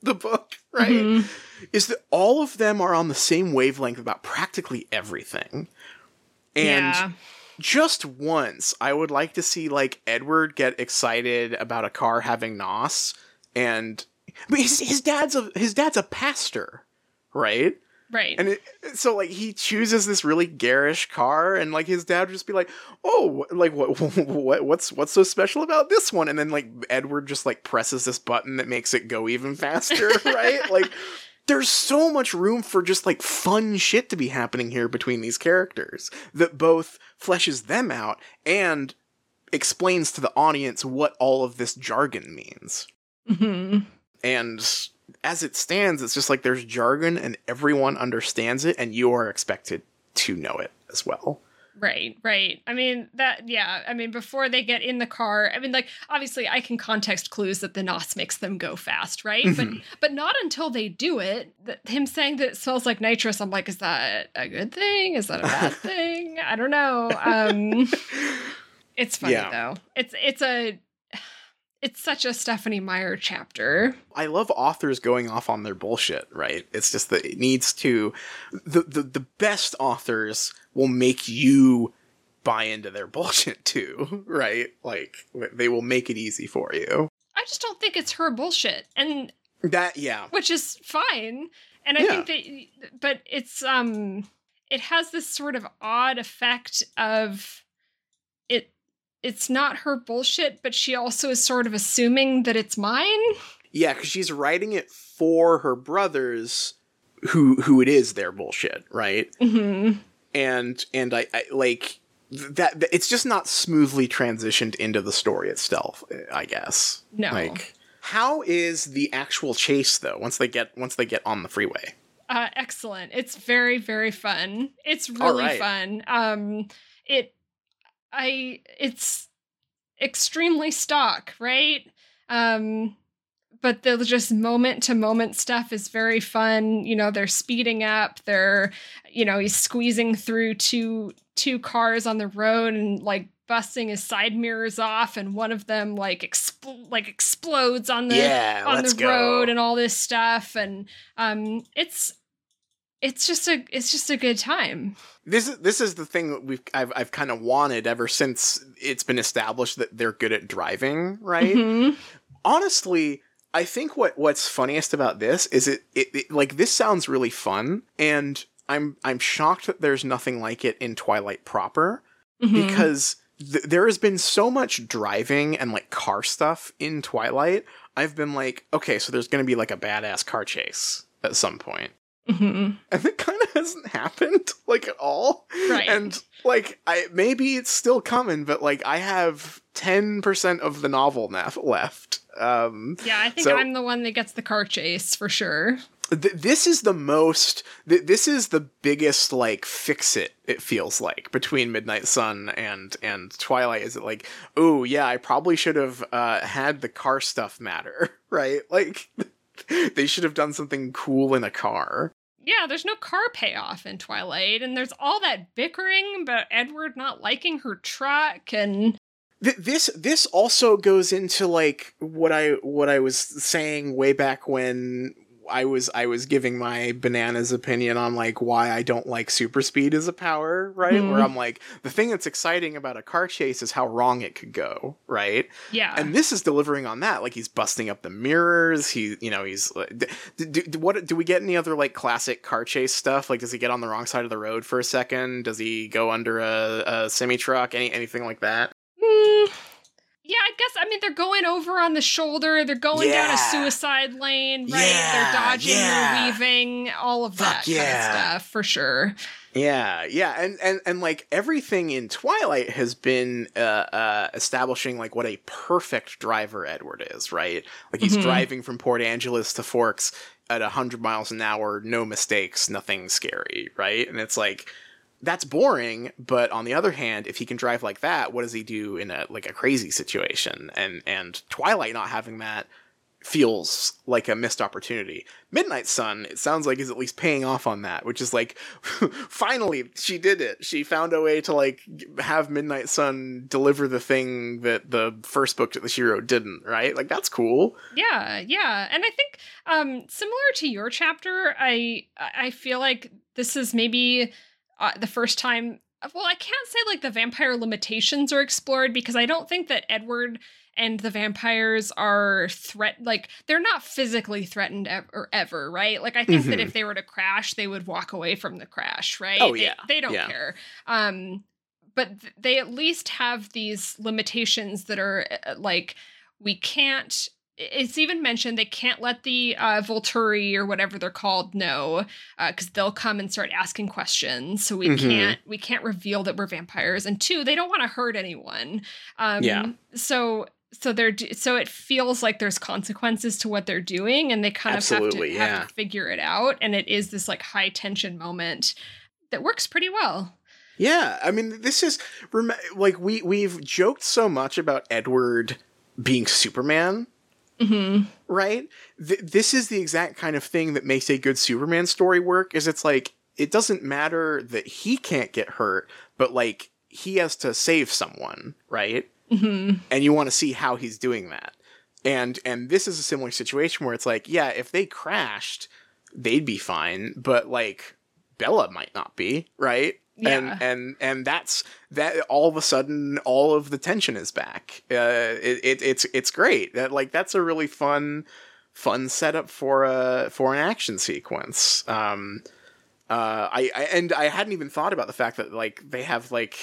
the book, right? Mm-hmm. Is that all of them are on the same wavelength about practically everything. And yeah. just once, I would like to see, like, Edward get excited about a car having N O S, and but his, his dad's a his dad's a pastor, right? Right. And it, so, like, he chooses this really garish car, and, like, his dad would just be like, oh, like, what, what, what's what's so special about this one? And then, like, Edward just, like, presses this button that makes it go even faster, right? Like, there's so much room for just, like, fun shit to be happening here between these characters that both fleshes them out and explains to the audience what all of this jargon means. Mm-hmm. And as it stands, it's just like there's jargon and everyone understands it and you are expected to know it as well. Right, right. I mean, that, yeah. I mean, before they get in the car, I mean, like, obviously I can context clues that the N O S makes them go fast, right? Mm-hmm. But but not until they do it. Th- him saying that it smells like nitrous, I'm like, is that a good thing? Is that a bad thing? I don't know. Um, it's funny, yeah. though. It's It's a... It's such a Stephanie Meyer chapter. I love authors going off on their bullshit, right? It's just that it needs to... The, the, the best authors will make you buy into their bullshit too, right? Like, they will make it easy for you. I just don't think it's her bullshit. And that, yeah. Which is fine. And I yeah. think that... But it's... um, it has this sort of odd effect of... it. It's not her bullshit, but she also is sort of assuming that it's mine. Yeah, because she's writing it for her brothers, who who it is their bullshit, right? Mm-hmm. And and I, I like that. It's just not smoothly transitioned into the story itself, I guess. No. Like, how is the actual chase though? Once they get once they get on the freeway. Uh, excellent. It's very very fun. It's really right. fun. Um, it. I, it's extremely stock, right? Um, but the just moment to moment stuff is very fun. You know, they're speeding up, they're, you know, he's squeezing through two, two cars on the road and like busting his side mirrors off. And one of them like, expl- like explodes on the, yeah, on the go. road and all this stuff. And, um, it's, It's just a it's just a good time. This is this is the thing that we've I've I've kind of wanted ever since it's been established that they're good at driving, right? Mm-hmm. Honestly, I think what, what's funniest about this is it, it, it like this sounds really fun, and I'm I'm shocked that there's nothing like it in Twilight proper, mm-hmm. because th- there has been so much driving and like car stuff in Twilight. I've been like, okay, so there's going to be like a badass car chase at some point. Mm-hmm. And it kind of hasn't happened, like, at all. Right. And, like, I maybe it's still coming, but, like, I have ten percent of the novel naf- left. Um, yeah, I think so, I'm the one that gets the car chase, for sure. Th- this is the most... Th- this is the biggest, like, fix-it, it feels like, between Midnight Sun and, and Twilight. Is it like, oh, yeah, I probably should have uh, had the car stuff matter, right? Like... They should have done something cool in a car. Yeah, there's no car payoff in Twilight, and there's all that bickering about Edward not liking her truck, and Th- this this also goes into like what I what I was saying way back when I was I was giving my bananas opinion on like why I don't like super speed as a power, right? Mm. Where I'm like, the thing that's exciting about a car chase is how wrong it could go, right? Yeah. And this is delivering on that. Like, he's busting up the mirrors. He, you know, he's like, do, do, what do we get any other like classic car chase stuff? Like, does he get on the wrong side of the road for a second? Does he go under a, a semi truck? Any anything like that? Mm. Yeah, I guess, I mean, they're going over on the shoulder, they're going yeah. down a suicide lane, right? Yeah, they're dodging, yeah. they're weaving, all of Fuck that yeah. kind of stuff, for sure. Yeah, yeah, and, and, and like, everything in Twilight has been uh, uh, establishing, like, what a perfect driver Edward is, right? Like, he's mm-hmm. driving from Port Angeles to Forks at one hundred miles an hour, no mistakes, nothing scary, right? And it's like... That's boring, but on the other hand, if he can drive like that, what does he do in a like a crazy situation? And and Twilight not having that feels like a missed opportunity. Midnight Sun, it sounds like, is at least paying off on that, which is like, finally, she did it. She found a way to, like, have Midnight Sun deliver the thing that the first book that she wrote didn't, right? Like, that's cool. Yeah, yeah. And I think, um, similar to your chapter, I, I feel like this is maybe uh, the first time... Well, I can't say, like, the vampire limitations are explored, because I don't think that Edward... and the vampires are threat like they're not physically threatened ev- or ever, right? Like I think mm-hmm. that if they were to crash, they would walk away from the crash, right? Oh yeah, they, they don't yeah. care. Um, but th- they at least have these limitations that are uh, like we can't. It's even mentioned they can't let the uh, Volturi or whatever they're called know, because uh, they'll come and start asking questions. So we mm-hmm. can't we can't reveal that we're vampires. And two, they don't want to hurt anyone. Um, yeah. So. So they're so it feels like there's consequences to what they're doing, and they kind Absolutely, of have to, yeah. have to figure it out. And it is this like high tension moment that works pretty well. Yeah, I mean, this is like we we've joked so much about Edward being Superman, mm-hmm. right? Th- this is the exact kind of thing that makes a good Superman story work. Is it's like it doesn't matter that he can't get hurt, but like he has to save someone, right? Mm-hmm. And you want to see how he's doing that. And and this is a similar situation where it's like, yeah, if they crashed, they'd be fine, but like Bella might not be, right? Yeah. And and and that's that all of a sudden all of the tension is back. Uh it, it it's it's great. That like that's a really fun fun setup for a for an action sequence. Um uh I, I and I hadn't even thought about the fact that like they have like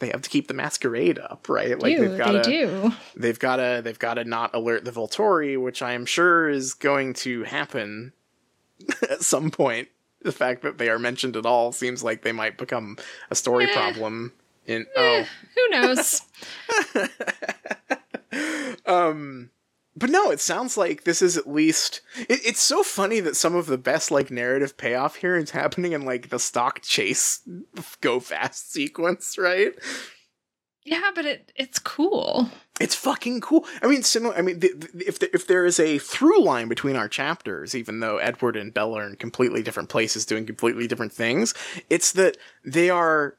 They have to keep the masquerade up, right? Like do, they've got they to, they've got to, they've got to not alert the Volturi, which I am sure is going to happen at some point. The fact that they are mentioned at all seems like they might become a story eh. problem. In eh, oh, who knows? um, but no, it sounds like this is at least. It, it's so funny that some of the best like narrative payoff here is happening in like the stock chase, go fast sequence, right? Yeah, but it it's cool. It's fucking cool. I mean, similar. I mean, the, the, if the, if there is a through line between our chapters, even though Edward and Bella are in completely different places doing completely different things, it's that they are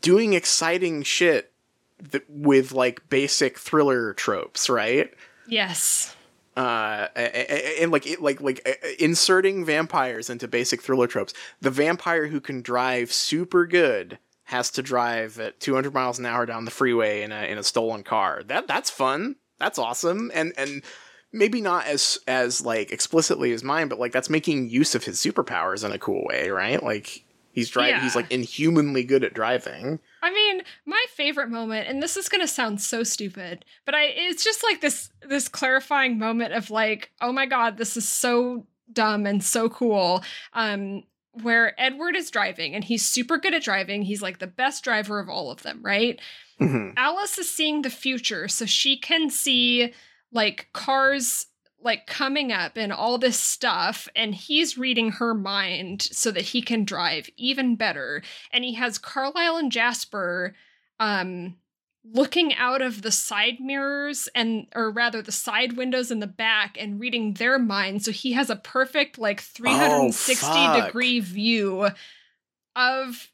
doing exciting shit that, with like basic thriller tropes, right? Yes. Uh, and, and like, it, like, like inserting vampires into basic thriller tropes. The vampire who can drive super good has to drive at two hundred miles an hour down the freeway in a in a stolen car. That that's fun. That's awesome. And and maybe not as as like explicitly as mine, but like that's making use of his superpowers in a cool way, right? Like he's driving. Yeah. He's like inhumanly good at driving. I mean, my favorite moment, and this is going to sound so stupid, but I it's just like this this clarifying moment of like, oh my God, this is so dumb and so cool, um, where Edward is driving and he's super good at driving. He's like the best driver of all of them, right? Mm-hmm. Alice is seeing the future, so she can see like cars like coming up and all this stuff, and he's reading her mind so that he can drive even better. And he has Carlisle and Jasper um, looking out of the side mirrors and, or rather the side windows in the back, and reading their mind. So he has a perfect like three hundred sixty oh, degree view of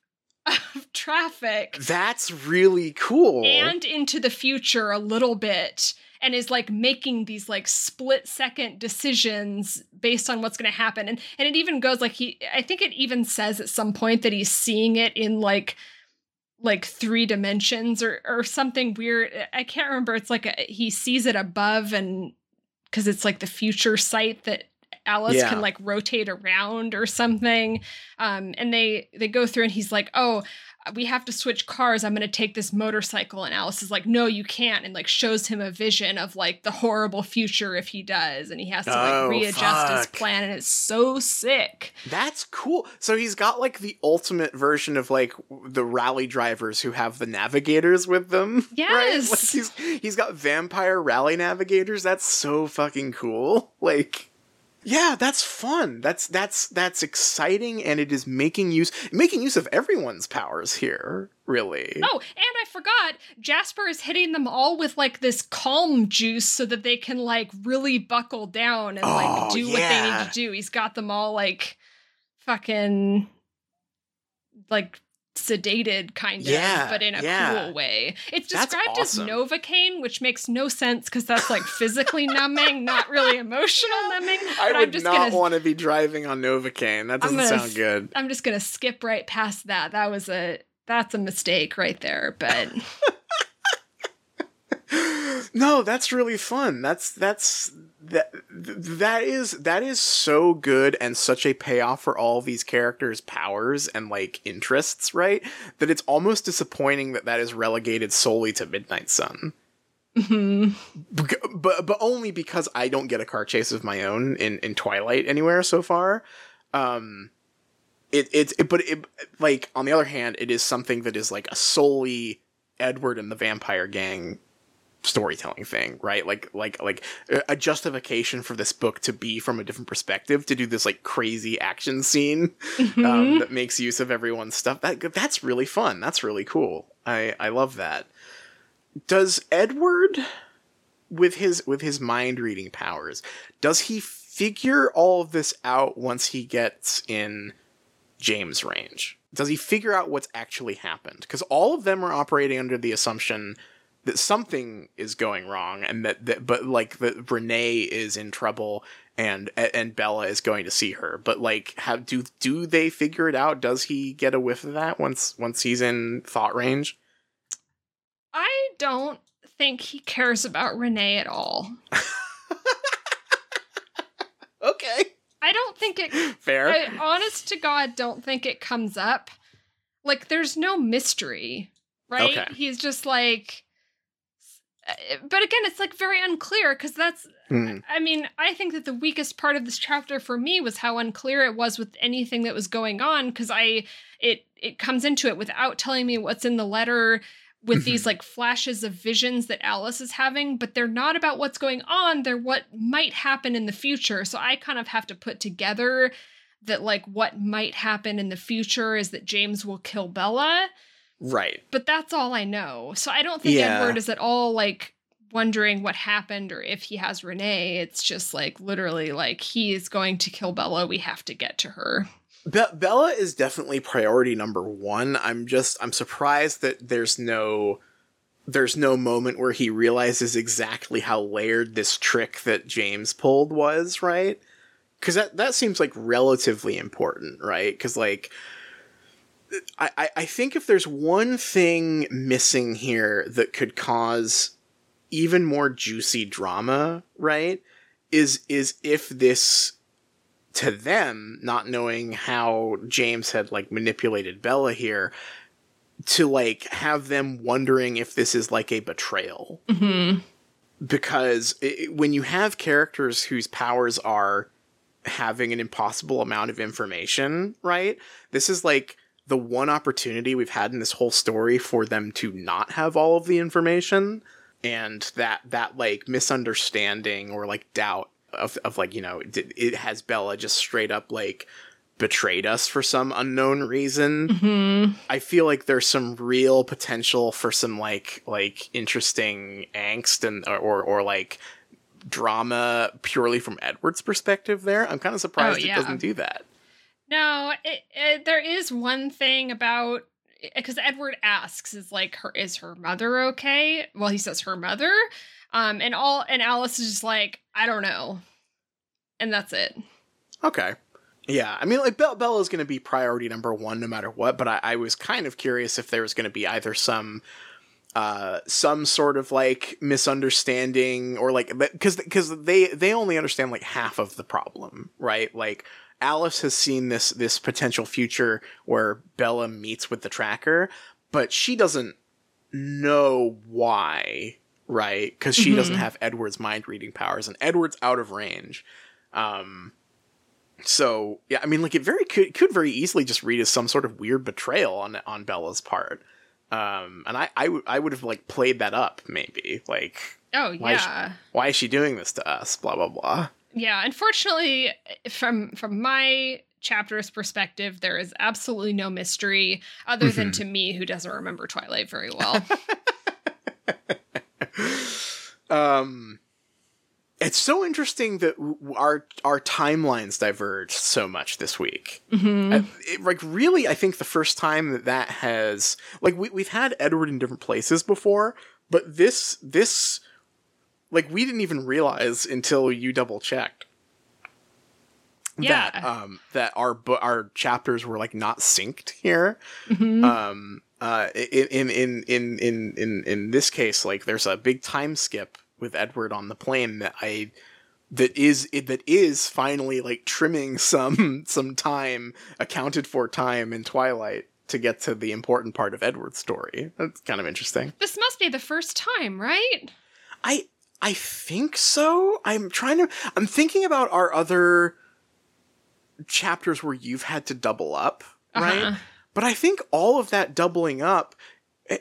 of traffic. That's really cool. And into the future a little bit. And is like making these like split second decisions based on what's going to happen. And and it even goes like he, I think it even says at some point that he's seeing it in like, like three dimensions or, or something weird. I can't remember. It's like a, he sees it above, and cause it's like the future sight that Alice yeah. can like rotate around or something. Um, and they, they go through, and he's like, oh, we have to switch cars. I'm going to take this motorcycle. And Alice is like, no, you can't. And like shows him a vision of like the horrible future if he does. And he has to like oh, readjust fuck. his plan. And it's so sick. That's cool. So he's got like the ultimate version of like the rally drivers who have the navigators with them. Yes. Right? Like, he's, he's got vampire rally navigators. That's so fucking cool. Like, Yeah, that's fun. That's that's that's exciting, and it is making use making use of everyone's powers here, really. Oh, and I forgot, Jasper is hitting them all with like this calm juice so that they can like really buckle down and oh, like do yeah. what they need to do. He's got them all like fucking like sedated kind of, yeah, but in a yeah. cool way. It's described awesome. as Novocaine, which makes no sense because that's like physically numbing, not really emotional numbing. I but would I'm just not want to be driving on Novocaine. That doesn't gonna, sound good. I'm just gonna skip right past that. That was a that's a mistake right there. But no, that's really fun. That's that's. That that is that is so good and such a payoff for all these characters' powers and like interests, right? That it's almost disappointing that that is relegated solely to Midnight Sun. Mm-hmm. But, but but only because I don't get a car chase of my own in, in Twilight anywhere so far. Um, it it's it, but it like on the other hand, it is something that is like a solely Edward and the Vampire Gang storytelling thing, right? Like, like, like a justification for this book to be from a different perspective, to do this like crazy action scene mm-hmm. um, that makes use of everyone's stuff. That that's really fun. That's really cool. I I love that. Does Edward, with his with his mind reading powers, does he figure all of this out once he gets in James' range? Does he figure out what's actually happened? Because all of them are operating under the assumption that something is going wrong, and that, that but like that Renee is in trouble, and and Bella is going to see her. But like, how do do they figure it out? Does he get a whiff of that once once he's in thought range? I don't think he cares about Renee at all. Okay. I don't think it. Fair. I, honest to God, don't think it comes up. Like, there's no mystery, right? Okay. He's just like. But again, it's like very unclear because that's, mm. I mean, I think that the weakest part of this chapter for me was how unclear it was with anything that was going on, because I, it, it comes into it without telling me what's in the letter with these like flashes of visions that Alice is having, but they're not about what's going on. They're what might happen in the future. So I kind of have to put together that like what might happen in the future is that James will kill Bella. Right. But that's all I know. So I don't think yeah. Edward is at all, like, wondering what happened or if he has Renee. It's just, like, literally, like, he is going to kill Bella. We have to get to her. Be- Bella is definitely priority number one. I'm just, I'm surprised that there's no, there's no moment where he realizes exactly how layered this trick that James pulled was, right? Because that, that seems, like, relatively important, right? Because, like... I, I think if there's one thing missing here that could cause even more juicy drama, right, is is if this, to them, not knowing how James had, like, manipulated Bella here, to, like, have them wondering if this is, like, a betrayal. Mm-hmm. Because it, when you have characters whose powers are having an impossible amount of information, right, this is, like... the one opportunity we've had in this whole story for them to not have all of the information, and that, that like misunderstanding or like doubt of, of like, you know, it, it has Bella just straight up like betrayed us for some unknown reason. Mm-hmm. I feel like there's some real potential for some like, like interesting angst and, or, or, or like drama purely from Edward's perspective there. I'm kind of surprised oh, yeah. it doesn't do that. No, it, it, there is one thing about, because Edward asks, is like, her, is her mother okay? Well, he says her mother, um, and all, and Alice is just like, I don't know, and that's it. Okay, yeah, I mean, like Be- Bella's going to be priority number one no matter what, but I, I was kind of curious if there was going to be either some. Uh, some sort of like misunderstanding or like because because they they only understand like half of the problem, right? Like Alice has seen this this potential future where Bella meets with the tracker, but she doesn't know why, right? Because she mm-hmm. doesn't have Edward's mind reading powers, and Edward's out of range. Um, so yeah, I mean, like it very could could very easily just read as some sort of weird betrayal on on Bella's part. Um, and I, I, w- I would have, like, played that up, maybe. Like, oh, yeah. Why is, she, why is she doing this to us? Blah, blah, blah. Yeah, unfortunately, from from my chapter's perspective, there is absolutely no mystery other mm-hmm. than to me, who doesn't remember Twilight very well. um, it's so interesting that our our timelines diverged so much this week. Mm-hmm. I, it, like, really, I think the first time that that has, like, we we've had Edward in different places before, but this this. Like, we didn't even realize until you double-checked yeah. that um, that our bu- our chapters were, like, not synced here. Mm-hmm. Um, uh, in, in, in, in, in, in this case, like, there's a big time skip with Edward on the plane that I that is it, that is finally, like, trimming some some time, accounted for time in Twilight, to get to the important part of Edward's story. That's kind of interesting. This must be the first time, right? I... I think so. I'm trying to... I'm thinking about our other chapters where you've had to double up, right? Uh-huh. But I think all of that doubling up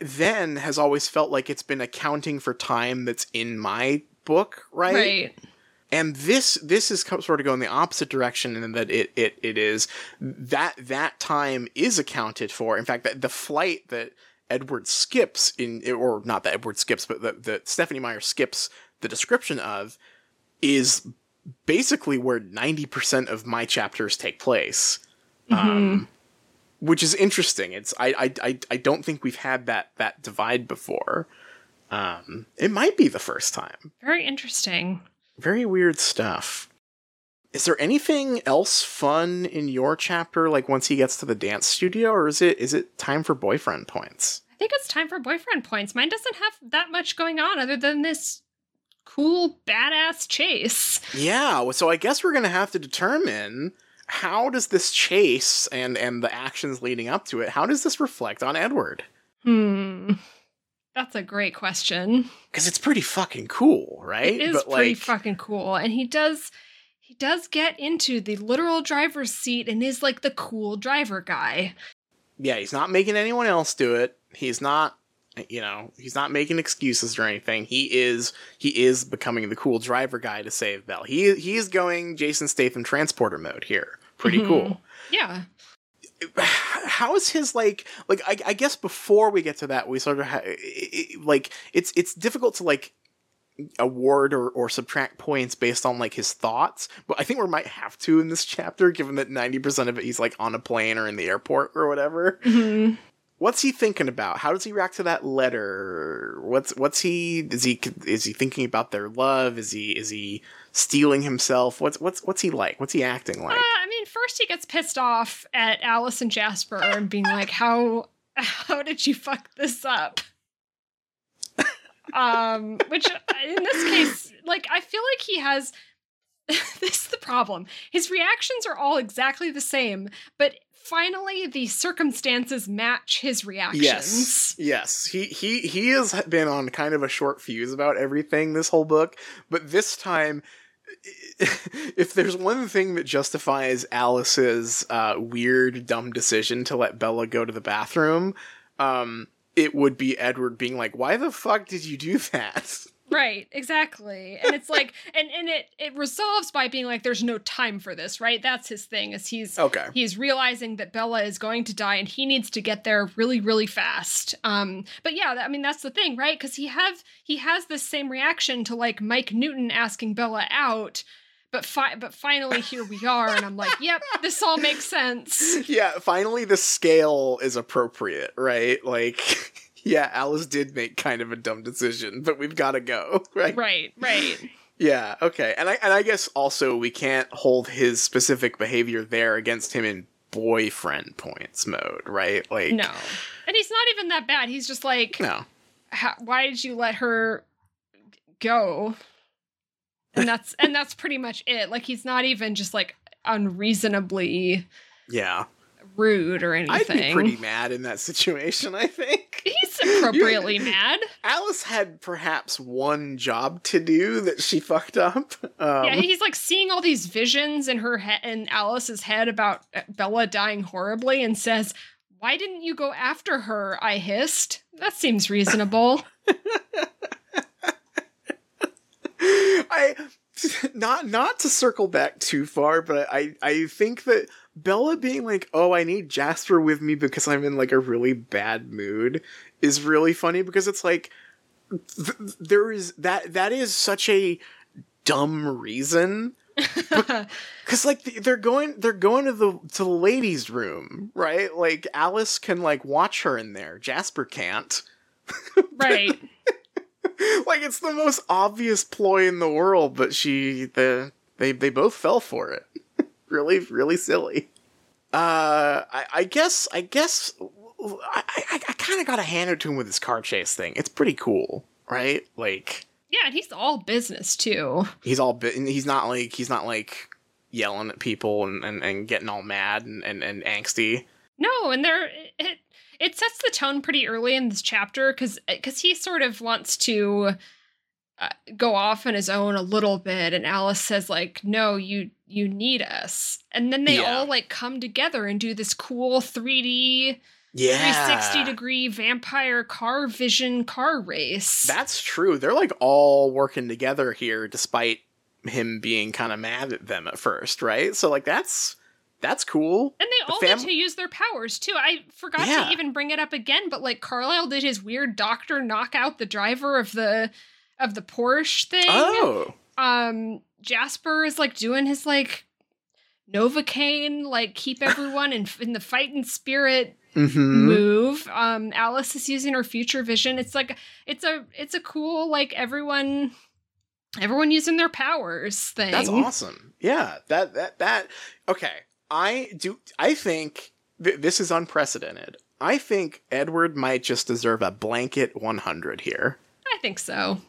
then has always felt like it's been accounting for time that's in my book, right? Right. And this this is sort of going the opposite direction, in that it it, it is... That, that time is accounted for. In fact, that the flight that Edward skips in... Or not that Edward skips, but that, that Stephanie Meyer skips... the description of is basically where ninety percent of my chapters take place. Mm-hmm. Um, which is interesting. It's, I, I, I don't think we've had that, that divide before. Um, it might be the first time. Very interesting. Very weird stuff. Is there anything else fun in your chapter? Like, once he gets to the dance studio, or is it, is it time for boyfriend points? I think it's time for boyfriend points. Mine doesn't have that much going on other than this cool badass chase. Yeah, so I guess we're gonna have to determine, how does this chase and and the actions leading up to it, how does this reflect on Edward? Hmm that's a great question, because it's pretty fucking cool, right? It is, but pretty, like, fucking cool. And he does he does get into the literal driver's seat and is like the cool driver guy. Yeah, he's not making anyone else do it. He's not You know, he's not making excuses or anything. He is he is becoming the cool driver guy to save Belle. He, he is going Jason Statham transporter mode here. Pretty mm-hmm. cool. Yeah. How is his, like, like, I, I guess before we get to that, we sort of, ha- it, like, it's it's difficult to, like, award or, or subtract points based on, like, his thoughts. But I think we might have to in this chapter, given that ninety percent of it he's, like, on a plane or in the airport or whatever. Mm-hmm. What's he thinking about? How does he react to that letter? What's what's he is he is he thinking about their love? Is he is he stealing himself? What's what's what's he like? What's he acting like? Uh, I mean, first he gets pissed off at Alice and Jasper and being like, "How how did you fuck this up?" um, which in this case, like, I feel like he has. This is the problem. His reactions are all exactly the same, but. Finally, the circumstances match his reactions. Yes, yes. He he he has been on kind of a short fuse about everything this whole book, but this time, if there's one thing that justifies Alice's uh, weird, dumb decision to let Bella go to the bathroom, um, it would be Edward being like, "Why the fuck did you do that?" Right, exactly. And it's like, and, and it, it resolves by being like, there's no time for this, right? That's his thing, is he's okay. He's realizing that Bella is going to die and he needs to get there really, really fast. Um, but yeah, I mean, that's the thing, right? Because he have he has this same reaction to, like, Mike Newton asking Bella out. But fi- but finally, here we are, and I'm like, yep, this all makes sense. Yeah, finally the scale is appropriate, right? Like... Yeah, Alice did make kind of a dumb decision, but we've got to go, right? Right, right. Yeah, okay. And I and I guess also we can't hold his specific behavior there against him in boyfriend points mode, right? Like, no. And he's not even that bad. He's just like, no. Why did you let her go? And that's and that's pretty much it. Like, he's not even just, like, unreasonably. Yeah. Rude or anything. I'd be pretty mad in that situation, I think. He's appropriately mad. Alice had perhaps one job to do that she fucked up. Um, yeah, he's, like, seeing all these visions in her head, in Alice's head, about Bella dying horribly, and says, "Why didn't you go after her?" I hissed. That seems reasonable. I not not to circle back too far, but I, I think that Bella being like, oh, I need Jasper with me because I'm in like a really bad mood is really funny, because it's like th- there is that that is such a dumb reason. Because like they're going they're going to the to the ladies' room, right? Like Alice can like watch her in there. Jasper can't. Right. Like it's the most obvious ploy in the world, but she the they they both fell for it. Really, really silly. Uh, I, I guess I guess I I, I kind of got to hand it to him with this car chase thing. It's pretty cool, right? Like, yeah, and he's all business too. He's all bu- he's not like he's not like yelling at people and, and, and getting all mad and, and, and angsty. No, and they're it, it sets the tone pretty early in this chapter because because he sort of wants to uh, go off on his own a little bit, and Alice says like, no, you. you need us. And then they yeah. all like come together and do this cool three D yeah. three sixty degree vampire car vision car race. That's true. They're like all working together here despite him being kind of mad at them at first, right? So like that's that's cool. And they the all fam- need to use their powers too. I forgot yeah. to even bring it up again, but like Carlisle did his weird doctor knock out the driver of the of the Porsche thing. Oh. Um Jasper is like doing his like Novocaine, like keep everyone in, in the fighting spirit mm-hmm. move. Um, Alice is using her future vision. It's like it's a it's a cool like everyone everyone using their powers thing. That's awesome. Yeah, that that that. Okay, I do. I think th- this is unprecedented. I think Edward might just deserve a blanket one hundred here. I think so.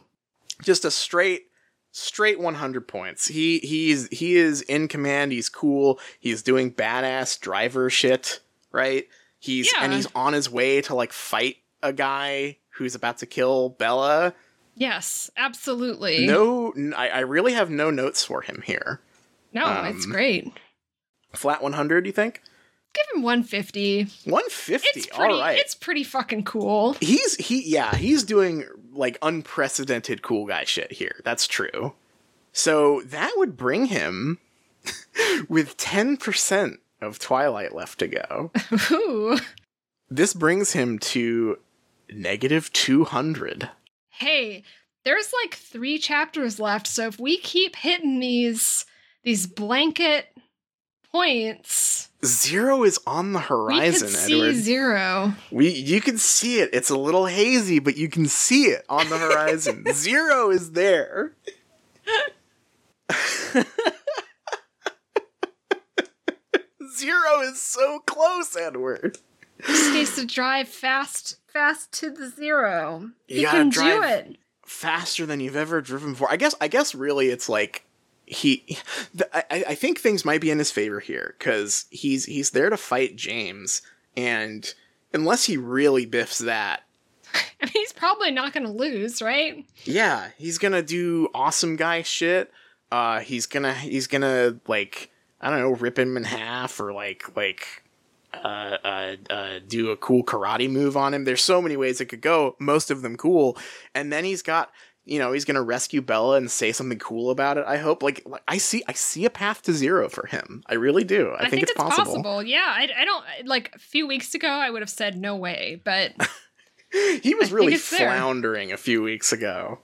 Just a straight. Straight one hundred points. He he's he is in command. He's cool. He's doing badass driver shit, right? He's yeah. and he's on his way to like fight a guy who's about to kill Bella. Yes, absolutely. No, I, I really have no notes for him here. No, um, it's great. Flat one hundred, you think? Give him one fifty. one fifty. It's pretty, all right. It's pretty fucking cool. He's he yeah, he's doing like unprecedented cool guy shit here. That's true. So that would bring him with ten percent of Twilight left to go. Ooh. This brings him to negative two hundred. Hey, there's like three chapters left, so if we keep hitting these these blanket points. Zero is on the horizon, Edward. We can see Edward. Zero. We, you can see it. It's a little hazy, but you can see it on the horizon. Zero is there. Zero is so close, Edward. He just needs to drive fast, fast to the zero. You he can do it faster than you've ever driven before. I guess. I guess really, it's like. He, the, I, I think things might be in his favor here because he's he's there to fight James, and unless he really biffs that, I mean, he's probably not going to lose, right? Yeah, he's gonna do awesome guy shit. Uh, he's gonna he's gonna like I don't know, rip him in half or like like uh, uh, uh do a cool karate move on him. There's so many ways it could go, most of them cool, and then he's got. You know, he's going to rescue Bella and say something cool about it, I hope. Like, like, I see I see a path to zero for him. I really do. I, I think, think it's, it's possible. possible. Yeah, I, I don't, like, a few weeks ago, I would have said no way, but... he was I really floundering there. A few weeks ago.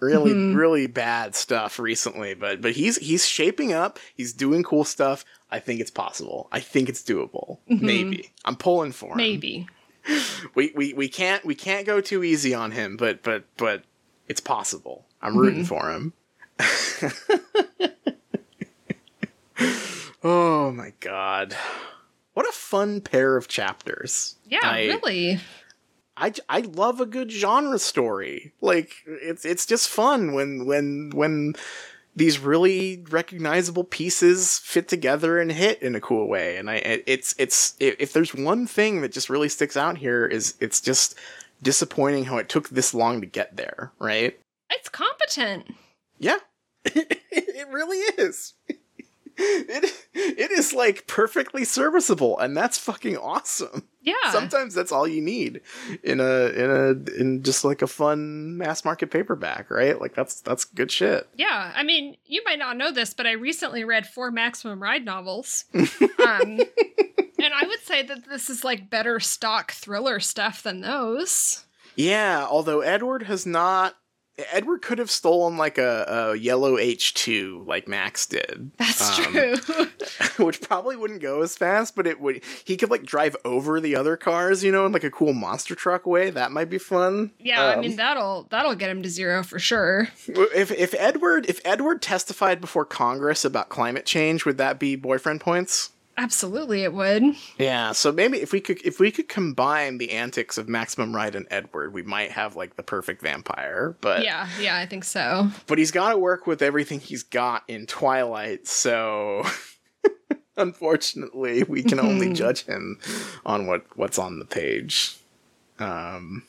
Really, mm-hmm. really bad stuff recently, but but he's he's shaping up. He's doing cool stuff. I think it's possible. I think it's doable. Mm-hmm. Maybe. I'm pulling for him. Maybe. We, we we can't we can't go too easy on him, but but but... It's possible. I'm rooting mm-hmm. for him. Oh my god. What a fun pair of chapters. Yeah, I, really. I, I love a good genre story. Like it's it's just fun when when when these really recognizable pieces fit together and hit in a cool way. And I it's it's if there's one thing that just really sticks out here is it's just disappointing how it took this long to get there, right? It's competent. Yeah. It really is. It it is like perfectly serviceable, and that's fucking awesome. Yeah. Sometimes that's all you need in a in a in just like a fun mass market paperback, right? Like that's that's good shit. Yeah. I mean, you might not know this, but I recently read four Maximum Ride novels. um And I would say that this is like better stock thriller stuff than those. Yeah, although Edward has not Edward could have stolen, like, a, a yellow H two, like Max did. That's um, true. Which probably wouldn't go as fast, but it would. He could, like, drive over the other cars, you know, in, like, a cool monster truck way. That might be fun. Yeah, um, I mean, that'll that'll get him to zero for sure. If if Edward if Edward testified before Congress about climate change, would that be boyfriend points? Absolutely, it would. Yeah, so maybe if we could if we could combine the antics of Maximum Ride and Edward, we might have like the perfect vampire. But yeah, yeah, I think so. But he's got to work with everything he's got in Twilight, so unfortunately, we can only judge him on what, what's on the page. Um,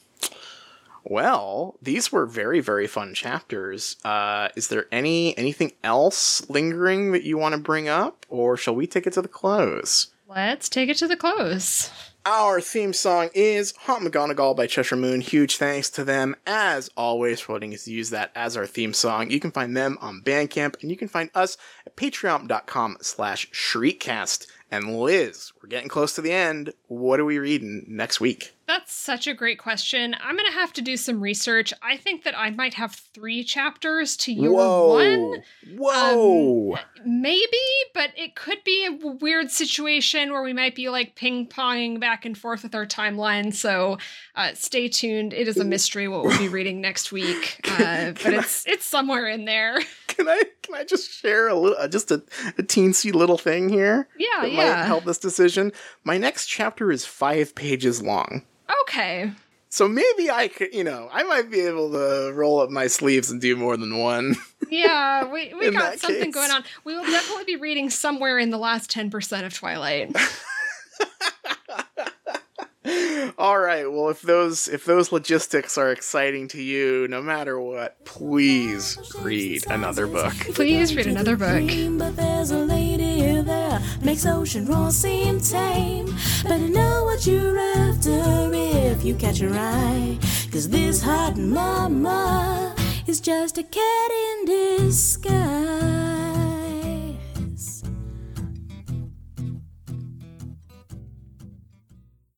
well, these were very very fun chapters. Uh, is there any anything else lingering that you want to bring up, or shall we take it to the close? Let's take it to the close. Our theme song is Hot McGonagall by Cheshire Moon. Huge thanks to them, as always, for letting us use that as our theme song. You can find them on Bandcamp, and you can find us at patreon.com slash shriekcast. And Liz, we're getting close to the end. What are we reading next week? That's such a great question. I'm going to have to do some research. I think that I might have three chapters to your Whoa. one. Whoa! Um, maybe, but it could be a weird situation where we might be like ping-ponging back and forth with our timeline. So uh, stay tuned. It is a mystery what we'll be reading next week. Uh, but it's I, it's somewhere in there. Can I can I just share a little, uh, just a, a teensy little thing here? Yeah, yeah. Might help this decision. My next chapter is five pages long. Okay. So maybe I could, you know, I might be able to roll up my sleeves and do more than one. Yeah, we, we got something case. going on. We will definitely be reading somewhere in the last ten percent of Twilight. All right. Well, if those if those logistics are exciting to you, no matter what, please read another book. Please read another book. But there's a lady here that makes ocean roar seem tame. Better know what you're after if you catch her eye, 'cause this hot mama is just a cat in disguise.